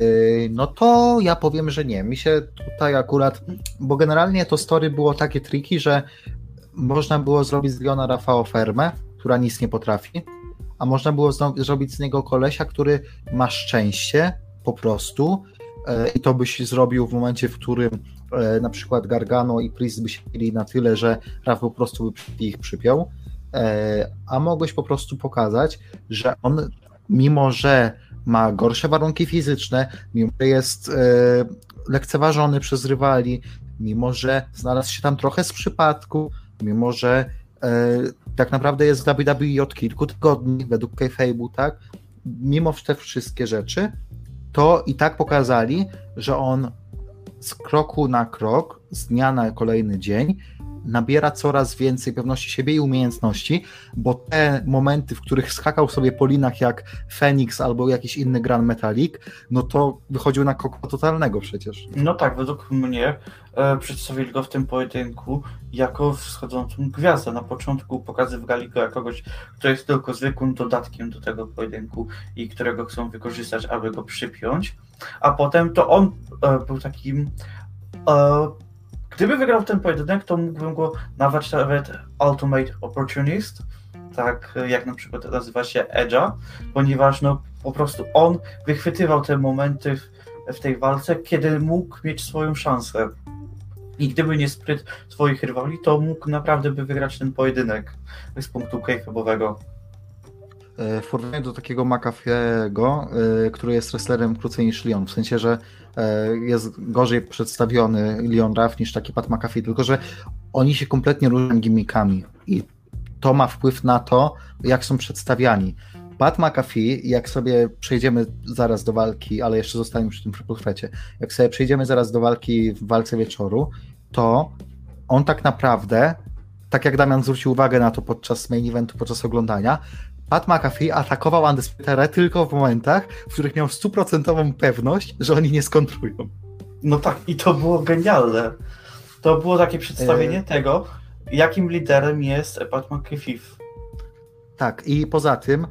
Eee, no to ja powiem, że nie. Mi się tutaj akurat... Bo generalnie to story było takie triki, że można było zrobić z Leona Rafała ofermę, która nic nie potrafi, a można było zrobić z niego kolesia, który ma szczęście po prostu eee, i to byś zrobił w momencie, w którym na przykład Gargano i Priest by się mieli na tyle, że Raf po prostu by ich przypiął, a mogłeś po prostu pokazać, że on mimo, że ma gorsze warunki fizyczne, mimo że jest e, lekceważony przez rywali, mimo że znalazł się tam trochę z przypadku, mimo że e, tak naprawdę jest w W W E od kilku tygodni, według kayfabe'u, tak? Mimo te wszystkie rzeczy, to i tak pokazali, że on z kroku na krok, z dnia na kolejny dzień nabiera coraz więcej pewności siebie i umiejętności, bo te momenty, w których skakał sobie po linach jak Feniks albo jakiś inny Grand Metalik, no to wychodził na kogo totalnego przecież. No tak, według mnie e, przedstawili go w tym pojedynku jako wschodzącą gwiazdę. Na początku pokazywali go jako kogoś, kto jest tylko zwykłym dodatkiem do tego pojedynku i którego chcą wykorzystać, aby go przypiąć, a potem to on e, był takim e, gdyby wygrał ten pojedynek, to mógłbym go nazwać nawet Ultimate Opportunist, tak jak na przykład nazywa się Edge'a, ponieważ no po prostu on wychwytywał te momenty w, w tej walce, kiedy mógł mieć swoją szansę. I gdyby nie spryt swoich rywali, to mógł naprawdę by wygrać ten pojedynek z punktu kayfabowego. W porównaniu do takiego McAfee'ego, który jest wrestlerem krócej niż Leon, w sensie, że jest gorzej przedstawiony Leon Ruff niż taki Pat McAfee, tylko że oni się kompletnie różnią gimmickami i to ma wpływ na to, jak są przedstawiani. Pat McAfee, jak sobie przejdziemy zaraz do walki, ale jeszcze zostaniemy przy tym portrecie, jak sobie przejdziemy zaraz do walki w walce wieczoru, to on tak naprawdę, tak jak Damian zwrócił uwagę na to podczas main eventu, podczas oglądania, Pat McAfee atakował Undisputed Erę tylko w momentach, w których miał stuprocentową pewność, że oni nie skontrują. No tak, i to było genialne. To było takie przedstawienie eee... tego, jakim liderem jest Pat McAfee. Tak, i poza tym,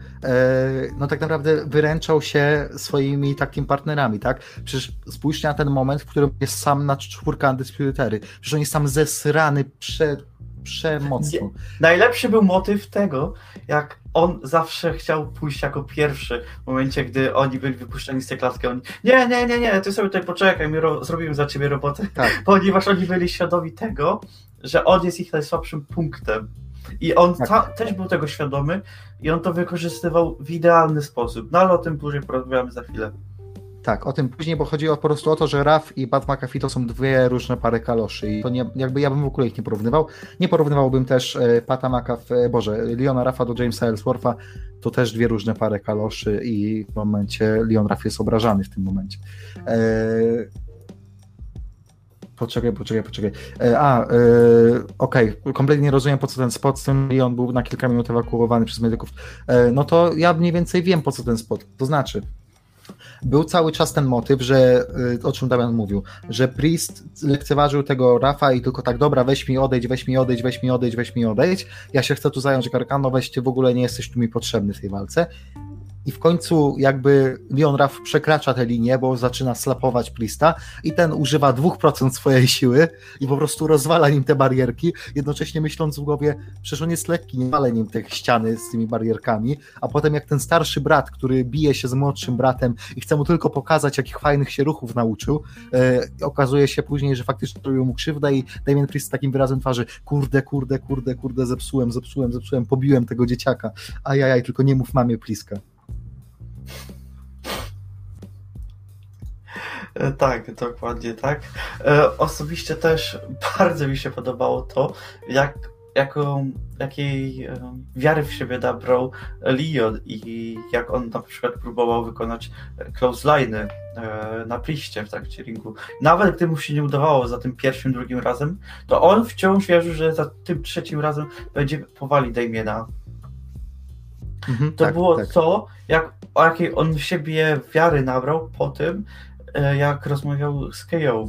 no tak naprawdę wyręczał się swoimi takimi partnerami, tak? Przecież spójrzcie na ten moment, w którym jest sam na czwórka Undisputed Ery. Przecież on jest tam zesrany prze... przemocą. Najlepszy był motyw tego, jak on zawsze chciał pójść jako pierwszy w momencie, gdy oni byli wypuszczeni z tej klatki. Oni, nie, nie, nie, nie, ty sobie tutaj poczekaj, my ro- zrobimy za ciebie robotę. Tak. Ponieważ oni byli świadomi tego, że on jest ich najsłabszym punktem. I on ta- tak. też był tego świadomy i on to wykorzystywał w idealny sposób. No ale o tym później porozmawiamy za chwilę. Tak, o tym później, bo chodzi o, po prostu o to, że Ruff i Pat McAfee to są dwie różne pary kaloszy i to nie, jakby ja bym w ogóle ich nie porównywał. Nie porównywałbym też Pata McAfee, boże, Leona Ruffa do Jamesa Ellswortha, to też dwie różne pary kaloszy i w momencie Leon Ruff jest obrażany w tym momencie. Eee... Poczekaj, poczekaj, poczekaj. Eee, a, eee, okej, okay. Kompletnie nie rozumiem, po co ten spot, z tym Leon był na kilka minut ewakuowany przez medyków. Eee, no to ja mniej więcej wiem, po co ten spot, to znaczy... Był cały czas ten motyw, że o czym Damian mówił, że Priest lekceważył tego Ruffa i tylko tak, dobra, weź mi odejdź, weź mi odejdź, weź mi odejdź, weź mi odejdź, ja się chcę tu zająć Gargano, weź ty w ogóle nie jesteś tu mi potrzebny w tej walce. I w końcu jakby Leon Ruff przekracza tę linię, bo zaczyna slapować Priesta i ten używa dwa procent swojej siły i po prostu rozwala nim te barierki, jednocześnie myśląc w głowie, przecież on jest lekki, nie wale nim te ściany z tymi barierkami, a potem jak ten starszy brat, który bije się z młodszym bratem i chce mu tylko pokazać, jakich fajnych się ruchów nauczył, e, okazuje się później, że faktycznie robił mu krzywdę i Damian Priest z takim wyrazem twarzy, kurde, kurde, kurde, kurde, zepsułem, zepsułem, zepsułem, pobiłem tego dzieciaka, ajajaj, tylko nie mów mamie Priesta. Tak, dokładnie tak. E, osobiście też bardzo mi się podobało to, jak, jaką, jakiej e, wiary w siebie nabrał Leon i jak on na przykład próbował wykonać clothesline'y e, na Priście w trakcie ringu. Nawet gdy mu się nie udawało za tym pierwszym, drugim razem, to on wciąż wierzył, że za tym trzecim razem będzie powali Damiena. Mhm, to tak, było tak. To, jak, o jakiej on w siebie wiary nabrał po tym, jak rozmawiał z K O.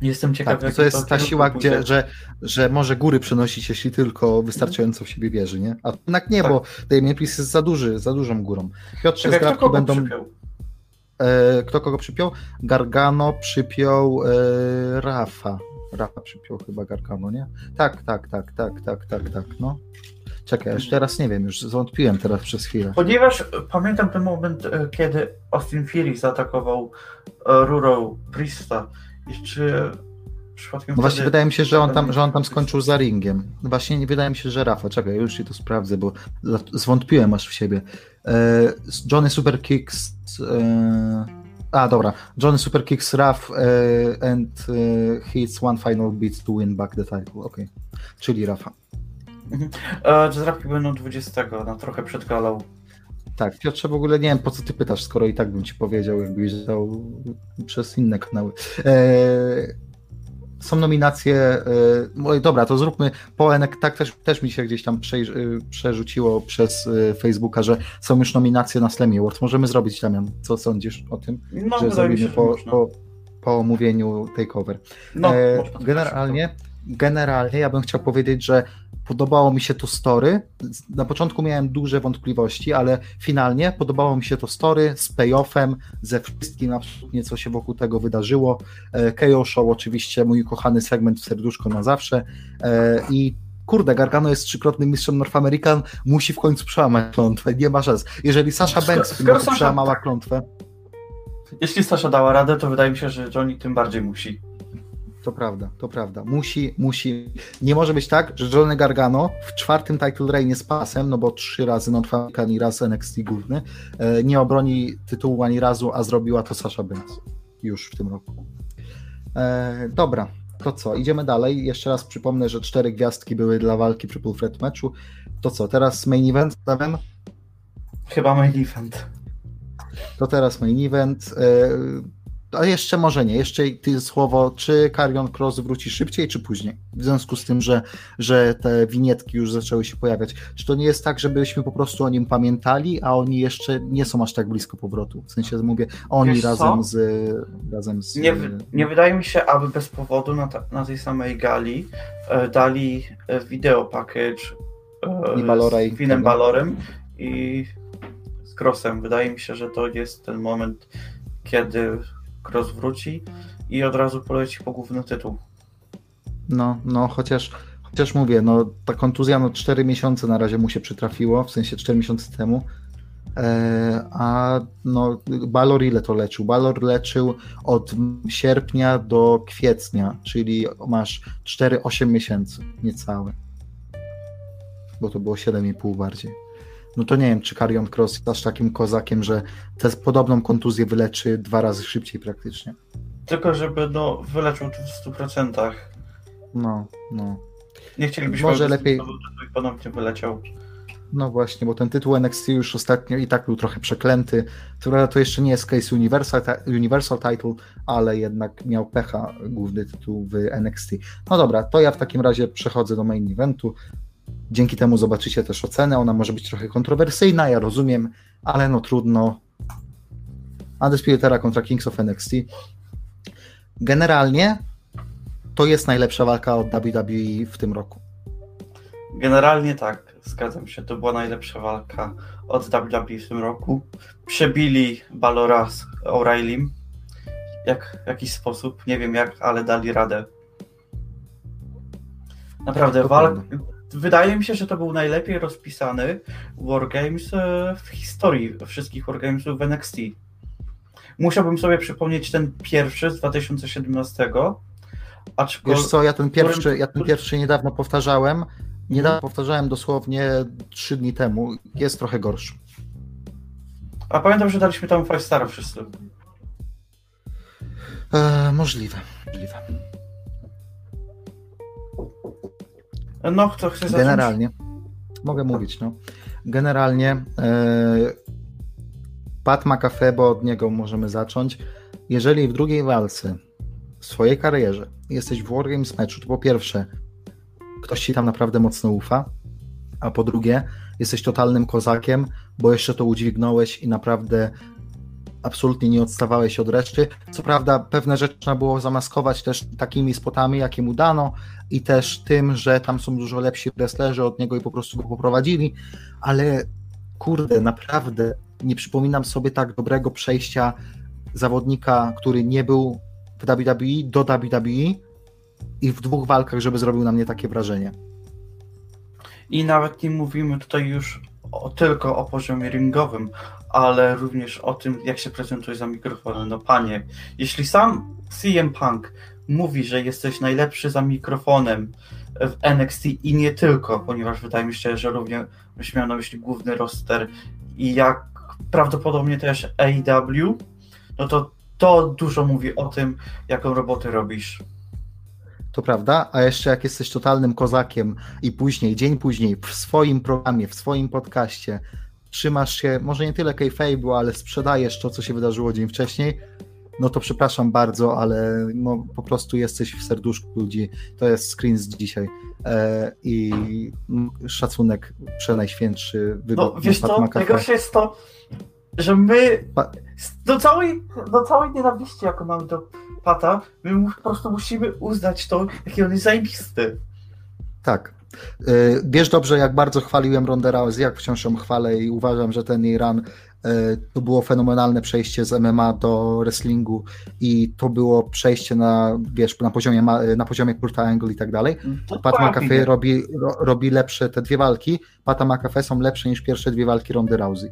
Jestem ciekaw, tak, jak to jest to ta siła, gdzie, że, że może góry przenosić, jeśli tylko wystarczająco w siebie wierzy, nie? A jednak nie, tak. Bo Damian Priest jest za duży, za dużą górą. Piotrze, tak, zgrabki będą... Przypiął? E, kto kogo przypiął? Gargano przypiął e, Ruffa. Ruffa przypiął chyba Gargano, nie? Tak, tak, tak, tak, tak, tak, tak, no. Czekaj, aż teraz nie wiem, już zwątpiłem teraz przez chwilę. Ponieważ pamiętam ten moment, kiedy Austin Fury zaatakował rurą Priesta. I czy przypadkiem... No właśnie wtedy... wydaje mi się, że on tam, że on tam skończył za ringiem. Właśnie wydaje mi się, że Rafa. Czekaj, już się to sprawdzę, bo zwątpiłem aż w siebie. Johnny Superkicks. A, dobra. Johnny Superkicks Ruff and hits one final beat to win back the title. Okej. Okay. Czyli Ruffa. Zrapki będą dwudziestego, no trochę przedkalał. Tak, Piotrze, w ogóle nie wiem, po co ty pytasz, skoro i tak bym ci powiedział, jakbyś dał przez inne kanały. Eee, są nominacje, eee, dobra, to zróbmy, po N X T, tak też, też mi się gdzieś tam prze, przerzuciło przez Facebooka, że są już nominacje na Slammy Awards. Możemy zrobić, Damian, co sądzisz o tym, no, że zrobimy po, po, po omówieniu takeover. No, eee, generalnie, generalnie ja bym chciał powiedzieć, że podobało mi się to story. Na początku miałem duże wątpliwości, ale finalnie podobało mi się to story z payoffem, ze wszystkim absolutnie, co się wokół tego wydarzyło. K O Show oczywiście, mój kochany segment w serduszko na zawsze. I kurde, Gargano jest trzykrotnym mistrzem North American, musi w końcu przełamać klątwę, nie ma szans. Jeżeli Sasha Banks w tym roku przełamała klątwę... Jeśli Sasha dała radę, to wydaje mi się, że Johnny tym bardziej musi. To prawda, to prawda. Musi, musi. Nie może być tak, że Johnny Gargano w czwartym title reignie z pasem, no bo trzy razy North American i raz N X T główny, nie obroni tytułu ani razu, a zrobiła to Sasha Banks już w tym roku. E, dobra, to co? Idziemy dalej. Jeszcze raz przypomnę, że cztery gwiazdki były dla walki Triple Threat meczu. To co? Teraz main event? Dawem? Chyba main event. To teraz main event. E, A jeszcze może nie, jeszcze ty słowo, czy Karrion Kross wróci szybciej, czy później? W związku z tym, że, że te winietki już zaczęły się pojawiać. Czy to nie jest tak, żebyśmy po prostu o nim pamiętali, a oni jeszcze nie są aż tak blisko powrotu? W sensie mówię, oni Wiesz razem co? z... razem z. Nie, nie wydaje mi się, aby bez powodu na, ta, na tej samej gali e, dali wideo package e, z Finnem Balorem i z Crossem. Wydaje mi się, że to jest ten moment, kiedy Cross wróci i od razu poleci po główny tytuł. No, no chociaż, chociaż mówię, no ta kontuzja no cztery miesiące na razie mu się przytrafiło, w sensie cztery miesiące temu, e, a no Balor ile to leczył? Balor leczył od sierpnia do kwietnia, czyli masz cztery osiem miesięcy, niecałe. Bo to było siedem i pół bardziej. No to nie wiem, czy Karrion Kross jest aż takim kozakiem, że tę podobną kontuzję wyleczy dwa razy szybciej praktycznie. Tylko żeby no, wyleczył to w stu procentach. No, no. Nie chcielibyśmy, może lepiej ponownie wyleciał. No właśnie, bo ten tytuł N X T już ostatnio i tak był trochę przeklęty. To jeszcze nie jest case Universal, Universal Title, ale jednak miał pecha główny tytuł w N X T. No dobra, to ja w takim razie przechodzę do main eventu. Dzięki temu zobaczycie też ocenę, ona może być trochę kontrowersyjna, ja rozumiem, ale no trudno. Undisputed Era kontra Kings of N X T. Generalnie to jest najlepsza walka od W W E w tym roku. Generalnie tak, zgadzam się, to była najlepsza walka od W W E w tym roku. Przebili Balora z O'Reillym jak, w jakiś sposób, nie wiem jak, ale dali radę. Naprawdę tak, walka... Wydaje mi się, że to był najlepiej rozpisany War Games w historii wszystkich War Gamesów w N X T. Musiałbym sobie przypomnieć ten pierwszy z dwa tysiące siedemnastego. Aczkolwiek... Wiesz co, ja ten pierwszy, ja ten pierwszy niedawno powtarzałem, niedawno powtarzałem dosłownie trzy dni temu, jest trochę gorszy. A pamiętam, że daliśmy tam five star wszyscy. Eee, możliwe, możliwe. No, kto chce zacząć? Generalnie, mogę mówić, no. Generalnie yy, Pat McAfee, bo od niego możemy zacząć. Jeżeli w drugiej walce w swojej karierze jesteś w War Games meczu, to po pierwsze ktoś ci tam naprawdę mocno ufa, a po drugie jesteś totalnym kozakiem, bo jeszcze to udźwignąłeś i naprawdę absolutnie nie odstawałeś od reszty. Co prawda pewne rzeczy trzeba było zamaskować też takimi spotami, jakie mu dano i też tym, że tam są dużo lepsi wrestlerzy od niego i po prostu go poprowadzili, ale kurde, naprawdę nie przypominam sobie tak dobrego przejścia zawodnika, który nie był w W W E do W W E i w dwóch walkach, żeby zrobił na mnie takie wrażenie. I nawet nie mówimy tutaj już o, tylko o poziomie ringowym, ale również o tym, jak się prezentuje za mikrofonem. No panie, jeśli sam C M Punk mówi, że jesteś najlepszy za mikrofonem w N X T i nie tylko, ponieważ wydaje mi się, że również miał na myśli główny roster i jak prawdopodobnie też A E W, no to to dużo mówi o tym, jaką robotę robisz. To prawda, a jeszcze jak jesteś totalnym kozakiem i później, dzień później w swoim programie, w swoim podcaście trzymasz się, może nie tyle kayfabe'u, ale sprzedajesz to, co się wydarzyło dzień wcześniej, no to przepraszam bardzo, ale no, po prostu jesteś w serduszku ludzi. To jest screen z dzisiaj e, i szacunek przenajświętszy wybór. No wiesz co, najgorsze jest to, że my pa- do, całej, do całej nienawiści, jaką mamy do Pata, my mu po prostu musimy uznać to, jaki on jest zajebisty. Tak. Yy, wiesz dobrze, jak bardzo chwaliłem Rondę Rousey, jak wciąż ją chwalę i uważam, że ten jej run yy, to było fenomenalne przejście z M M A do wrestlingu i to było przejście na, wiesz, na poziomie, na poziomie Kurta Angle i tak dalej. To Pat McAfee robi, ro, robi lepsze te dwie walki. Pata McAfee są lepsze niż pierwsze dwie walki Rondy Rousey.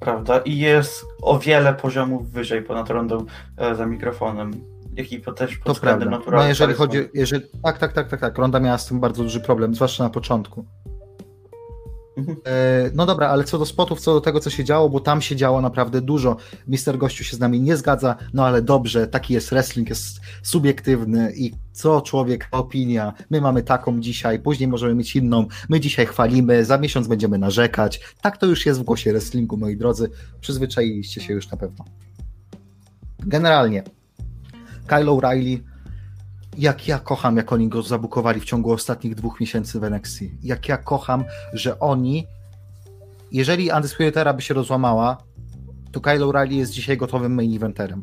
Prawda? I jest o wiele poziomów wyżej ponad rondą e, za mikrofonem, jak i też pod to względem naturalnym. No jeżeli chodzi, jeżeli, tak, tak, tak, tak, tak. Ronda miała z tym bardzo duży problem, zwłaszcza na początku. Mhm. E, no dobra, ale co do spotów, co do tego, co się działo, bo tam się działo naprawdę dużo. Mister Gościu się z nami nie zgadza, no ale dobrze, taki jest wrestling, jest subiektywny i co człowiek, opinia, my mamy taką dzisiaj, później możemy mieć inną, my dzisiaj chwalimy, za miesiąc będziemy narzekać. Tak to już jest w głosie wrestlingu, moi drodzy, przyzwyczailiście się już na pewno. Generalnie, Kyle O'Reilly, jak ja kocham, jak oni go zabukowali w ciągu ostatnich dwóch miesięcy w N X T. Jak ja kocham, że oni, jeżeli Undisputed Era by się rozłamała, to Kyle O'Reilly jest dzisiaj gotowym main eventerem.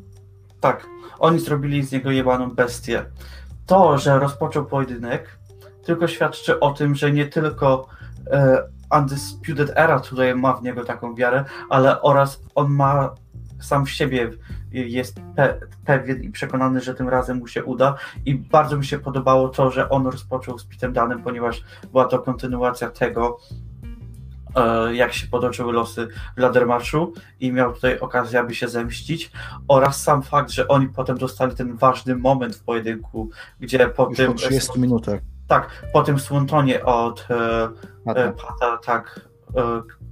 Tak, oni zrobili z niego jebaną bestię. To, że rozpoczął pojedynek, tylko świadczy o tym, że nie tylko e, Undisputed Era tutaj ma w niego taką wiarę, ale oraz on ma sam w siebie, jest pe- pewien i przekonany, że tym razem mu się uda i bardzo mi się podobało to, że on rozpoczął z Pete'em Dunnem, ponieważ była to kontynuacja tego, e, jak się potoczyły losy w ladder matchu i miał tutaj okazję, aby się zemścić oraz sam fakt, że oni potem dostali ten ważny moment w pojedynku, gdzie po już tym... trzydziestu minutach. Tak, po tym słontonie od e, e, Pata, tak, e,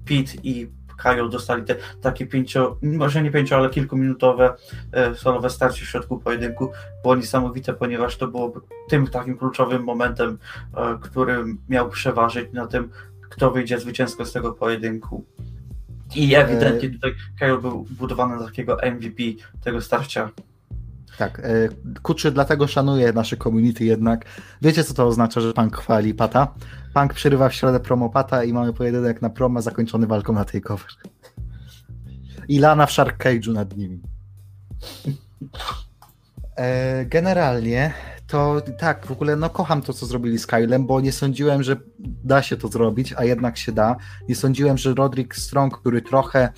Pete i Kajo dostali te takie pięcio, może nie pięcio, ale kilkuminutowe e, solowe starcie w środku pojedynku. Było niesamowite, ponieważ to było tym takim kluczowym momentem, e, który miał przeważyć na tym, kto wyjdzie zwycięsko z tego pojedynku. I ewidentnie tutaj Kajo był budowany na takiego M V P tego starcia. Tak, e, Kuczy dlatego szanuje nasze community jednak. Wiecie, co to oznacza, że Punk chwali Pata? Punk przerywa w środę promo Pata i mamy pojedynek na promo zakończony walką na takeover. I lana w Shark Cage'u nad nimi. E, generalnie to tak, w ogóle no kocham to, co zrobili z Kylem, bo nie sądziłem, że da się to zrobić, a jednak się da. Nie sądziłem, że Roderick Strong, który trochę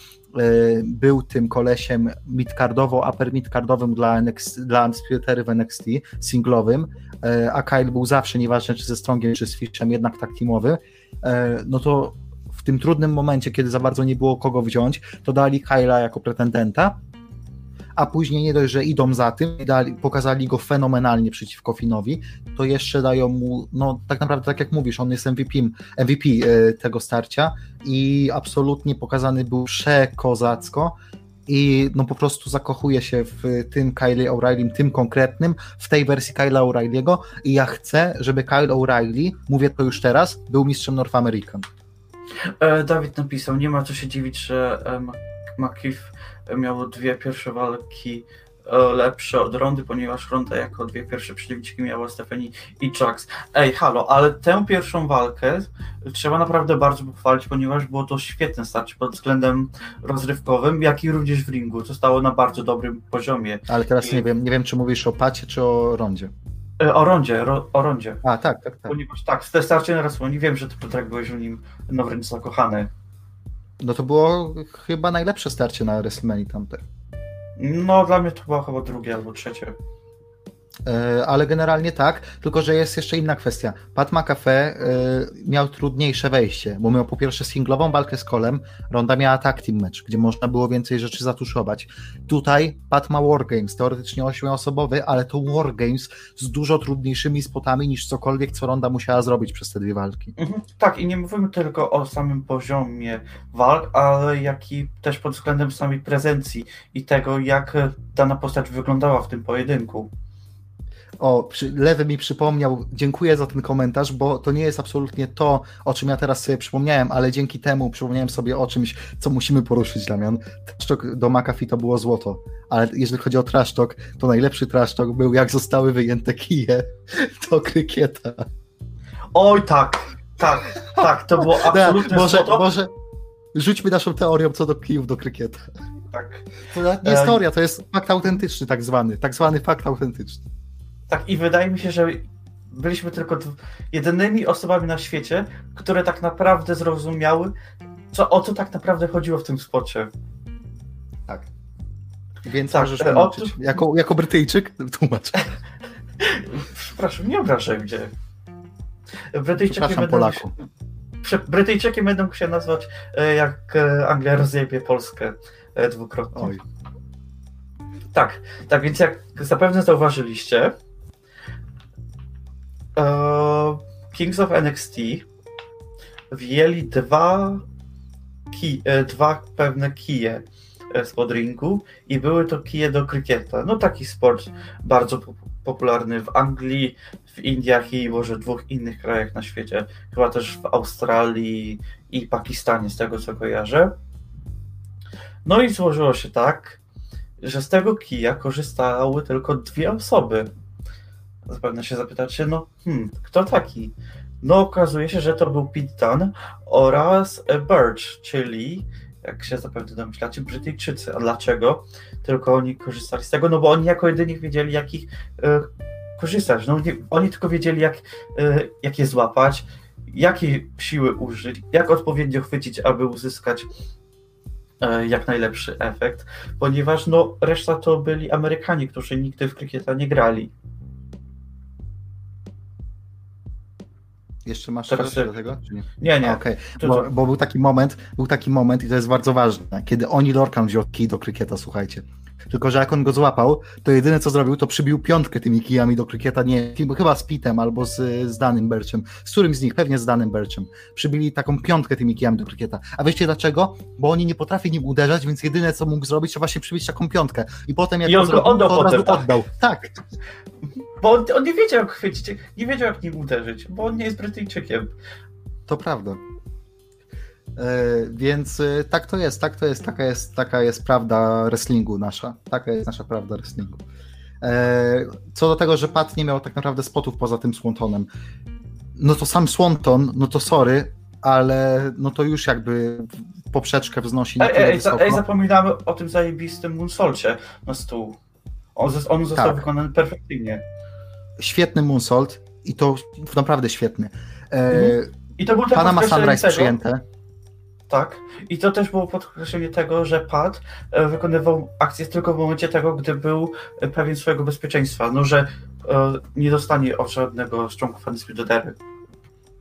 był tym kolesiem midcardowo, upper midcardowym dla, dla Undisputed w N X T, singlowym, a Kyle był zawsze, nieważne czy ze Strongiem, czy z Fishem, jednak tak teamowy, no to w tym trudnym momencie, kiedy za bardzo nie było kogo wziąć, to dali Kyle'a jako pretendenta, a później nie dość, że idą za tym, dali, pokazali go fenomenalnie przeciwko Finowi, to jeszcze dają mu, no tak naprawdę tak jak mówisz, on jest M V P, M V P tego starcia i absolutnie pokazany był przekozacko i no po prostu zakochuje się w tym Kyle O'Reillym, tym konkretnym, w tej wersji Kyle'a O'Reilly'ego i ja chcę, żeby Kyle O'Reilly, mówię to już teraz, był mistrzem North American. E, Dawid napisał, nie ma co się dziwić, że um, McKeef miał dwie pierwsze walki lepsze od Rondy, ponieważ Ronda jako dwie pierwsze przeciwniki miała Stephanie i Jax. Ej, halo, ale tę pierwszą walkę trzeba naprawdę bardzo pochwalić, ponieważ było to świetne starcie pod względem rozrywkowym, jak i również w ringu. To stało na bardzo dobrym poziomie. Ale teraz I... nie wiem, nie wiem, czy mówisz o Pacie, czy o Rondzie. O Rondzie, ro, o Rondzie. A, tak, tak, tak. Ponieważ tak, te starcie na Rasłonie, wiem, że ty, Piotrek, byłeś w nim no wręcz zakochany. No to było chyba najlepsze starcie na WrestleMania tamte. No dla mnie to było chyba drugie albo trzecie. ale generalnie tak, tylko że jest jeszcze inna kwestia. Pat McAfee miał trudniejsze wejście, bo miał po pierwsze singlową walkę z Colem, Ronda miała tag team match, gdzie można było więcej rzeczy zatuszować. Tutaj Pat ma War Games, teoretycznie ośmioosobowy, ale to War Games z dużo trudniejszymi spotami niż cokolwiek, co Ronda musiała zrobić przez te dwie walki. Mhm, tak, i nie mówimy tylko o samym poziomie walk, ale jak i też pod względem samej prezencji i tego, jak dana postać wyglądała w tym pojedynku. O, Lewy mi przypomniał, dziękuję za ten komentarz, bo to nie jest absolutnie to, o czym ja teraz sobie przypomniałem, ale dzięki temu przypomniałem sobie o czymś, co musimy poruszyć, Damian. Trash talk do McAfee to było złoto, ale jeżeli chodzi o trash talk, to najlepszy trash talk był, jak zostały wyjęte kije do krykieta. Oj tak, tak, tak, to było absolutnie da, może, złoto. Może rzućmy naszą teorią co do kijów do krykieta. Tak. To nie jest teoria, to jest fakt autentyczny tak zwany, tak zwany fakt autentyczny. Tak, i wydaje mi się, że byliśmy tylko jedynymi osobami na świecie, które tak naprawdę zrozumiały, co, o co tak naprawdę chodziło w tym spocie. Tak. Więc tak, możesz tłumaczyć. To... Jako, jako Brytyjczyk tłumacz. Przepraszam, nie obrażaj mnie. Brytyjczyki będą się... Brytyjczyki będą się nazwać, jak Anglia rozjebie Polskę dwukrotnie. Oj. Tak, tak więc jak zapewne zauważyliście, Kings of N X T wzięli dwa, ki, dwa pewne kije spod ringu i były to kije do krykieta. No taki sport bardzo popularny w Anglii, w Indiach i może dwóch innych krajach na świecie. Chyba też w Australii i Pakistanie, z tego co kojarzę. No i złożyło się tak, że z tego kija korzystały tylko dwie osoby. Zapewne się zapytacie, no hmm, kto taki? No okazuje się, że to był Pete Dunne oraz Burch, czyli, jak się zapewne domyślacie, Brytyjczycy. A dlaczego tylko oni korzystali z tego? No bo oni jako jedyni wiedzieli, jak ich e, korzystać. No, nie, oni tylko wiedzieli, jak, e, jak je złapać, jakie siły użyć, jak odpowiednio chwycić, aby uzyskać jak najlepszy efekt, ponieważ no, reszta to byli Amerykanie, którzy nigdy w krykieta nie grali. Jeszcze masz czas do tego? Czy nie, nie. nie. A, okay. bo, bo był taki moment, był taki moment i to jest bardzo ważne, kiedy Oni Lorcan wziął kij do krykieta, słuchajcie. Tylko że jak on go złapał, to jedyne co zrobił, to przybił piątkę tymi kijami do krykieta, nie, chyba z Pitem albo z, z Dannym Burchem, z którym z nich, pewnie z Dannym Burchem, przybili taką piątkę tymi kijami do krykieta. A wiecie dlaczego? Bo oni nie potrafi nim uderzać, więc jedyne co mógł zrobić, to właśnie przybić taką piątkę. I potem jak I on go zrobił, oddał to od razu potem, oddał. Tak. Bo on, on nie wiedział jak chwycić, nie wiedział jak nim uderzyć, bo on nie jest Brytyjczykiem. To prawda. Yy, więc yy, tak to jest, tak to jest, taka jest, taka jest prawda wrestlingu nasza, taka jest nasza prawda wrestlingu. Yy, co do tego, że Pat nie miał tak naprawdę spotów poza tym Swantonem, no to sam Swanton, no to sorry, ale no to już jakby poprzeczkę wznosi. Ej, ej, za, ej zapominamy o tym zajebistym moonsaulcie na stół. On, on został tak. wykonany perfekcyjnie. Świetny moonsault i to naprawdę świetny. Yy, mhm. I to był Panama Sunrise przyjęte. Tak. I to też było podkreślenie tego, że Pat wykonywał akcję tylko w momencie tego, gdy był pewien swojego bezpieczeństwa. No, że e, nie dostanie od żadnego z członków Undisputed Ery.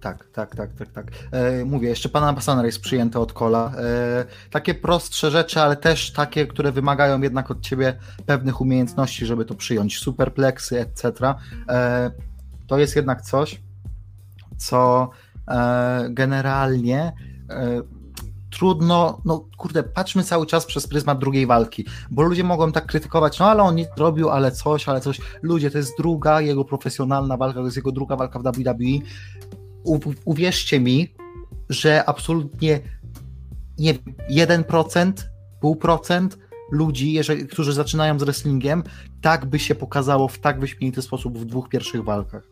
Tak, tak, tak, tak, tak. E, mówię, jeszcze Panama Sunrise jest przyjęte od Cola. E, takie prostsze rzeczy, ale też takie, które wymagają jednak od ciebie pewnych umiejętności, żeby to przyjąć. Superplexy, et cetera. E, to jest jednak coś, co e, generalnie e, trudno, no kurde, patrzmy cały czas przez pryzmat drugiej walki, bo ludzie mogą tak krytykować, no ale on nic zrobił, ale coś, ale coś. Ludzie, to jest druga jego profesjonalna walka, to jest jego druga walka w W W E. U, uwierzcie mi, że absolutnie nie wiem, jeden procent, zero przecinek pięć procent ludzi, jeżeli, którzy zaczynają z wrestlingiem, tak by się pokazało w tak wyśmienity sposób w dwóch pierwszych walkach.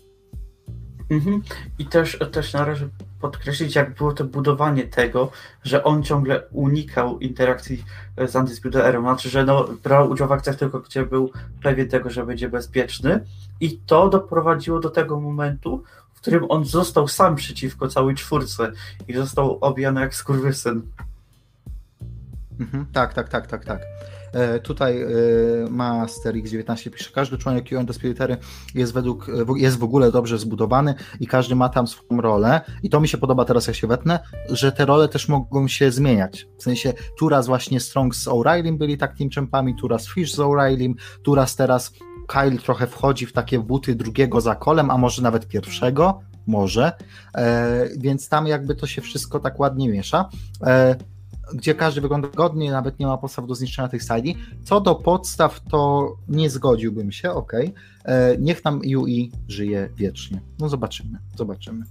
Mhm. I też, też należy podkreślić, jak było to budowanie tego, że on ciągle unikał interakcji z Undisputed Erą, znaczy, że no, brał udział w akcjach tylko gdzie był pewien tego, że będzie bezpieczny i to doprowadziło do tego momentu, w którym on został sam przeciwko całej czwórce i został obijany jak skurwysyn. Mhm. Tak, tak, tak, tak, tak. Tutaj Master X dziewiętnaście pisze, każdy członek Undisputed Ery jest według jest w ogóle dobrze zbudowany i każdy ma tam swoją rolę i to mi się podoba teraz, jak się wetnę, że te role też mogą się zmieniać, w sensie tu raz właśnie Strong z O'Reillym byli tak team champami, tu raz Fish z O'Reillym, tu raz teraz Kyle trochę wchodzi w takie buty drugiego za kolem, a może nawet pierwszego, może, e, więc tam jakby to się wszystko tak ładnie miesza, e, gdzie każdy wygląda godnie, nawet nie ma podstaw do zniszczenia tych sali. Co do podstaw, to nie zgodziłbym się, okej. Okay. Niech nam U I żyje wiecznie. No zobaczymy, zobaczymy.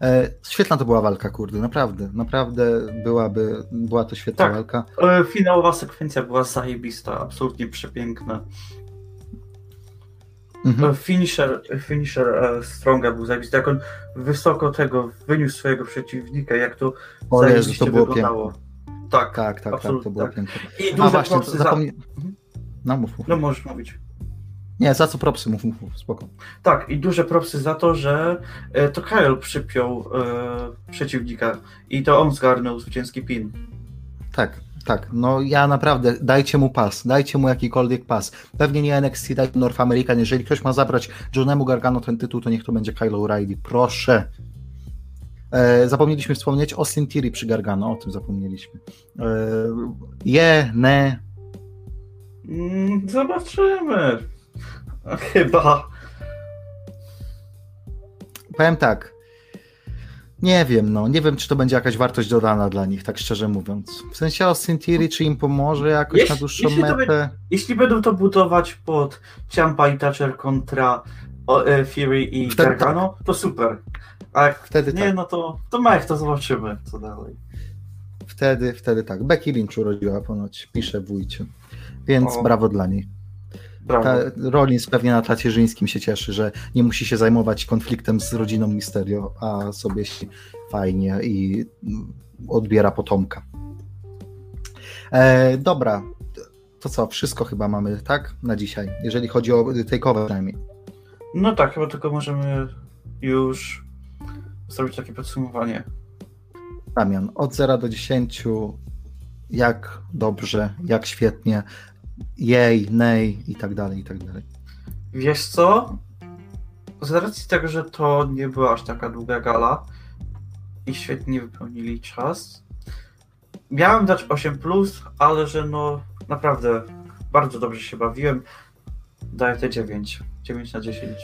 E, świetna to była walka, kurde, naprawdę, naprawdę byłaby, była to świetna tak, walka. Finałowa sekwencja była zajebista, absolutnie przepiękna. Mhm. Finisher, finisher Stronga był zajebisty, jak on wysoko tego wyniósł swojego przeciwnika, jak to o zajebiście to było wyglądało. Piękne. Tak, tak, tak, tak, to było tak. Piękne. I duże właśnie, propsy zapomnie... za... No mów, mów. No możesz mówić. Nie, za co propsy, mów, mów, mów, spoko. Tak, i duże propsy za to, że to Kyle przypiął e, przeciwnika i to on zgarnął zwycięski pin. Tak. Tak, no ja naprawdę, dajcie mu pas, dajcie mu jakikolwiek pas. Pewnie nie N X T, dajcie North American. Jeżeli ktoś ma zabrać Johnny'emu Gargano ten tytuł, to niech to będzie Kyle O'Reilly, proszę. E, zapomnieliśmy wspomnieć o Austin Theory przy Gargano, o tym zapomnieliśmy. E, je, ne. Zobaczymy. Chyba. Powiem tak. Nie wiem, no. Nie wiem, czy to będzie jakaś wartość dodana dla nich, tak szczerze mówiąc. W sensie Austin Theory, czy im pomoże jakoś jeśli, na dłuższą jeśli metę? By, jeśli będą to budować pod Ciampa i Thatcher kontra o, e, Theory i wtedy Gargano, tak. To super. A jak wtedy nie, tak. No to, to mech, to zobaczymy, co dalej. Wtedy, wtedy tak. Becky Lynch urodziła ponoć, pisze wujcie. Więc o. Brawo dla niej. Ta, Rollins pewnie na tacierzyńskim się cieszy, że nie musi się zajmować konfliktem z rodziną Mysterio, a sobie się fajnie i odbiera potomka. E, dobra, to co, wszystko chyba mamy, tak? Na dzisiaj, jeżeli chodzi o takeover przynajmniej. No tak, chyba tylko możemy już zrobić takie podsumowanie. Damian, od zera do dziesięciu, jak dobrze, jak świetnie, jej, nej i tak dalej, i tak dalej. Wiesz co? Z racji tego, że to nie była aż taka długa gala i świetnie wypełnili czas, miałem dać osiem plus, ale że no naprawdę bardzo dobrze się bawiłem, daję te dziewięć. dziewięć na dziesięć.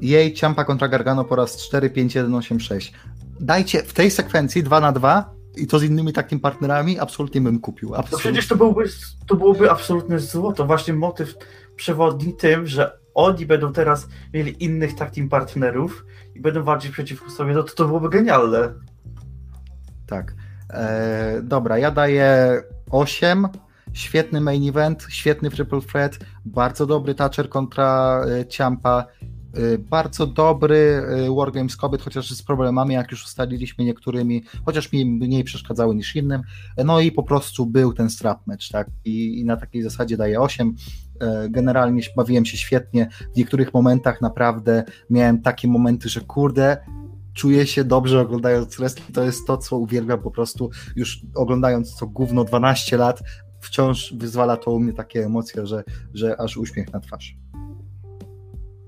Jej, Ciampa kontra Gargano po raz cztery, pięć, jeden, osiem, sześć. Dajcie w tej sekwencji dwa na dwa, i to z innymi takimi partnerami, absolutnie bym kupił. Absolutnie. No przecież to byłoby, to byłoby absolutne złoto. Właśnie motyw przewodni tym, że oni będą teraz mieli innych tag team partnerów i będą walczyć przeciwko sobie, no to to byłoby genialne. Tak. Eee, dobra, ja daję osiem. Świetny main event, świetny triple threat, bardzo dobry Thatcher kontra y, Ciampa. Bardzo dobry War Games kobiet, chociaż z problemami, jak już ustaliliśmy niektórymi, chociaż mi mniej przeszkadzały niż innym, no i po prostu był ten strap match, tak, i, i na takiej zasadzie daję osiem, generalnie bawiłem się świetnie, w niektórych momentach naprawdę miałem takie momenty, że kurde, czuję się dobrze oglądając wrestling, to jest to, co uwielbiam po prostu, już oglądając to gówno dwanaście lat, wciąż wyzwala to u mnie takie emocje, że, że aż uśmiech na twarz.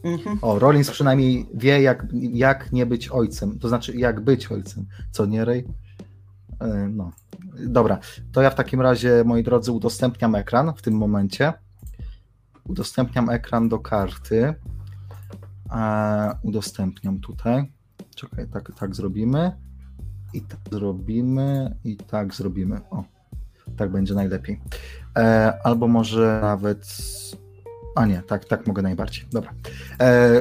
Mm-hmm. O, Rollins przynajmniej wie, jak, jak nie być ojcem, to znaczy jak być ojcem, co nie Rej? No, dobra, to ja w takim razie, moi drodzy, udostępniam ekran w tym momencie, udostępniam ekran do karty, eee, udostępniam tutaj, czekaj, tak, tak zrobimy i tak zrobimy i tak zrobimy, o, tak będzie najlepiej, eee, albo może nawet... A nie, tak, tak mogę najbardziej. Dobra. E,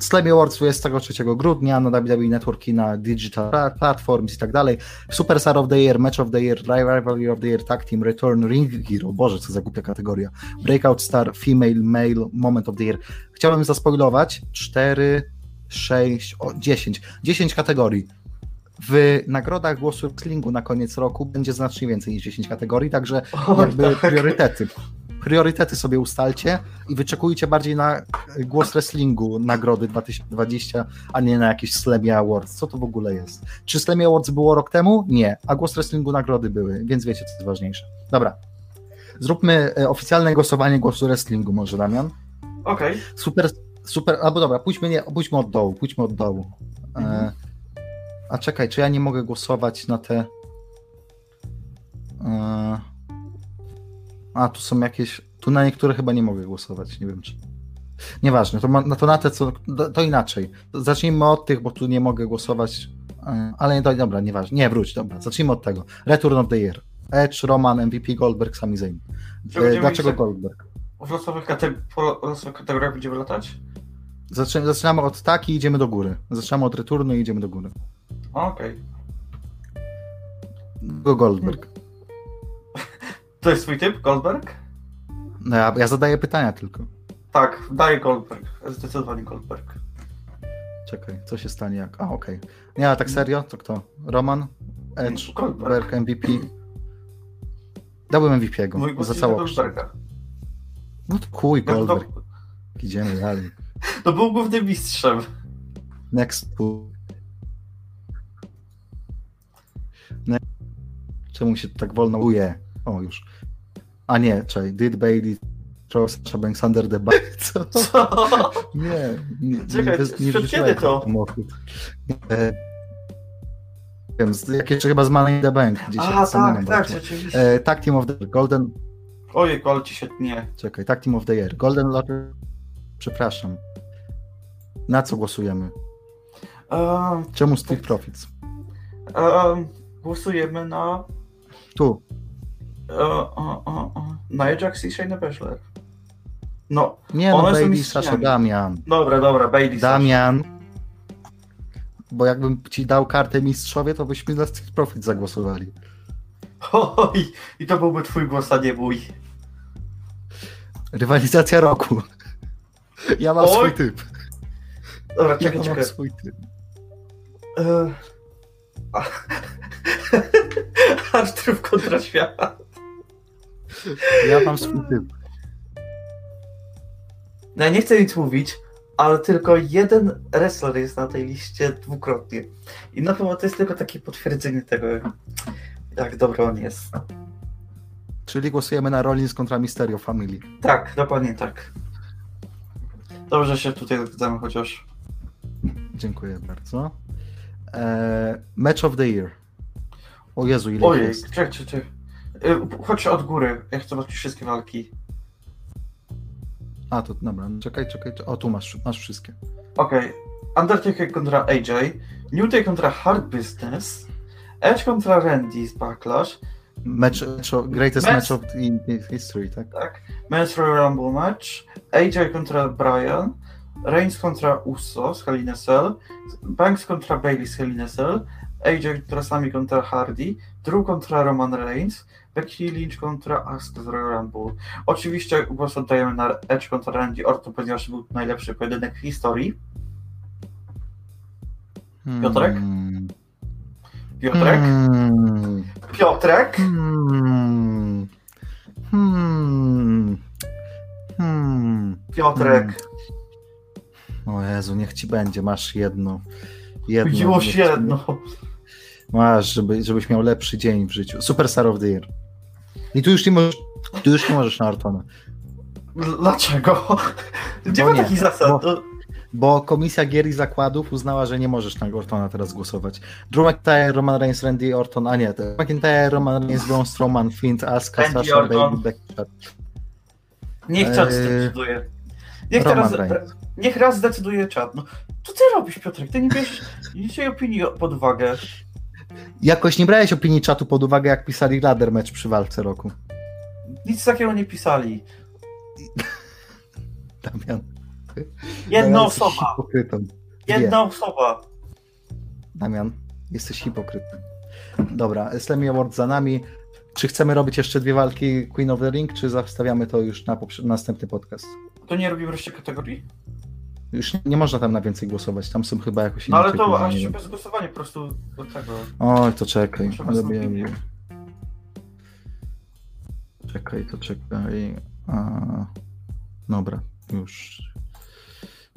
Slammy Awards dwudziestego trzeciego grudnia na W W E Network i na Digital Platforms i tak dalej. Superstar of the Year, Match of the Year, Rivalry of the Year, Tag Team, Return, Ring Hero. Boże, co za głupia kategoria. Breakout Star, Female, Male, Moment of the Year. Chciałem zaspoilować cztery, sześć, dziesięć. dziesięć kategorii. W nagrodach głosu wrestlingu na koniec roku będzie znacznie więcej niż dziesięć kategorii, także o, jakby tak. priorytety. Priorytety sobie ustalcie i wyczekujcie bardziej na głos wrestlingu nagrody dwa tysiące dwudziestego, a nie na jakieś Slammy Awards. Co to w ogóle jest? Czy Slammy Awards było rok temu? Nie. A głos wrestlingu nagrody były, więc wiecie, co jest ważniejsze. Dobra. Zróbmy oficjalne głosowanie głosu wrestlingu może, Damian. Okej. Okay. Super, super, albo dobra, pójdźmy, nie, pójdźmy od dołu, pójdźmy od dołu. Mhm. E, a czekaj, czy ja nie mogę głosować na te... E, a, tu są jakieś... Tu na niektóre chyba nie mogę głosować, nie wiem czy... Nieważne, to, ma, to na te, co, to inaczej. Zacznijmy od tych, bo tu nie mogę głosować, ale nie, dobra, nieważne. Nie, wróć, dobra, zacznijmy od tego. Return of the Year. Edge, Roman, M V P, Goldberg, Sami Zayn. Dlaczego Goldberg? W losowych kategor- kategoriach będziemy latać? Zaczy- zaczynamy od tak i idziemy do góry. Zaczynamy od returnu i idziemy do góry. Okej. Okay. Goldberg. To jest swój typ, Goldberg? No, ja, ja zadaję pytania tylko. Tak, daję Goldberg. Zdecydowanie Goldberg. Czekaj, co się stanie jak... A, okej. Okay. Nie, ale tak serio? To kto? Roman, Edge, Goldberg, M V P. Dałbym M V P-ego za całość. No to kuj, Goldberg. Ja to do... Idziemy dalej. To był głównym mistrzem. Next. Next. Czemu się tak wolno uje? O, już. A nie, czekaj. Did Bayley... Sasha Banks under the bar. Co? Co? Nie, nie. Czekaj, nie, nie przed kiedy to? E, nie wiem, jakieś chyba z Money in the Bank. A, tak, tak, rzeczywiście. E, Tag Team of the Year, Golden... Ojej, ale ci się tnie. Czekaj, Tag Team of the Year, Golden Lottery... Przepraszam. Na co głosujemy? Um, Czemu z tych profits? Um, głosujemy na... Tu. O, o, o, o. Na Ajax i Shayna Baszler. No, nie, no Bayley, Sasha, Damian. Dobra, dobra, Bayley, Damian. Sasha. Bo jakbym ci dał kartę mistrzowie, to byśmy na Street Profit zagłosowali. Oj, i to byłby twój głos, a nie mój. Rywalizacja roku. Ja mam Oj. swój typ. Dobra, czekaj, ja czekaj. mam swój typ. E... Artur kontra świata. Ja mam swój typ. No ja nie chcę nic mówić, ale tylko jeden wrestler jest na tej liście dwukrotnie. I na pewno to jest tylko takie potwierdzenie tego, jak dobry on jest. Czyli głosujemy na Rollins kontra Mysterio Family. Tak, dokładnie tak. Dobrze się tutaj zgadzamy chociaż. Dziękuję bardzo. Eee, match of the Year. O Jezu, ile Ojej, jest. Czekaj, czekaj. Chodź od góry, ja chcę zobaczyć wszystkie walki. A, to dobra, czekaj, czekaj, czekaj. O, tu masz, masz wszystkie. Okej. Okay. Undertaker kontra A J, New Day kontra Hard Business, Edge kontra Randy z Backlash. Match, greatest match, match of history, tak? Tak. Men's Royal Rumble match, A J kontra Bryan, Reigns kontra Uso z Hell in a Cell, Banks kontra Bayley z Hell in a Cell, A J kontra Sami kontra Hardy, Drew kontra Roman Reigns, Becky Lynch kontra Asuka z Royal Rumble. Oczywiście głos oddajemy na Edge kontra Randy Orton, ponieważ był najlepszy pojedynek w historii. Piotrek? Piotrek? Hmm. Piotrek? Hmm. Hmm. Hmm. Piotrek. Hmm. O Jezu, niech ci będzie, masz jedno. Chodziło się jedno. Masz, żeby, żebyś miał lepszy dzień w życiu. Superstar of the Year. I tu już nie możesz, tu już nie możesz na Ortona. Dlaczego? Gdzie ma takich zasad? Bo, bo komisja gier i zakładów uznała, że nie możesz na Ortona teraz głosować. Drew McIntyre, Roman Reigns, Randy Orton, a nie. Drew McIntyre, Roman Reigns, Braun Strowman, Finn, Asuka, Sasha, Bayley, Becky Lynch. Niech czat zdecyduje. Niech teraz, niech raz zdecyduje czat. No, co ty robisz, Piotrek? Ty nie bierzesz niczej opinii pod uwagę. Jakoś nie brałeś opinii czatu pod uwagę, jak pisali ladder match przy walce roku. Nic takiego nie pisali. Damian. Jedna Damian, osoba. Jedna Wie. osoba. Damian, jesteś hipokrytą. Dobra, Slammy Award za nami. Czy chcemy robić jeszcze dwie walki Queen of the Ring, czy zostawiamy to już na poprze- następny podcast? To nie robimy jeszcze kategorii? Już nie można tam na więcej głosować, tam są chyba jakoś inne. No ale to aż bez głosowania po prostu do tego. Oj, to czekaj. Robię... Czekaj, to czekaj. A... Dobra, już.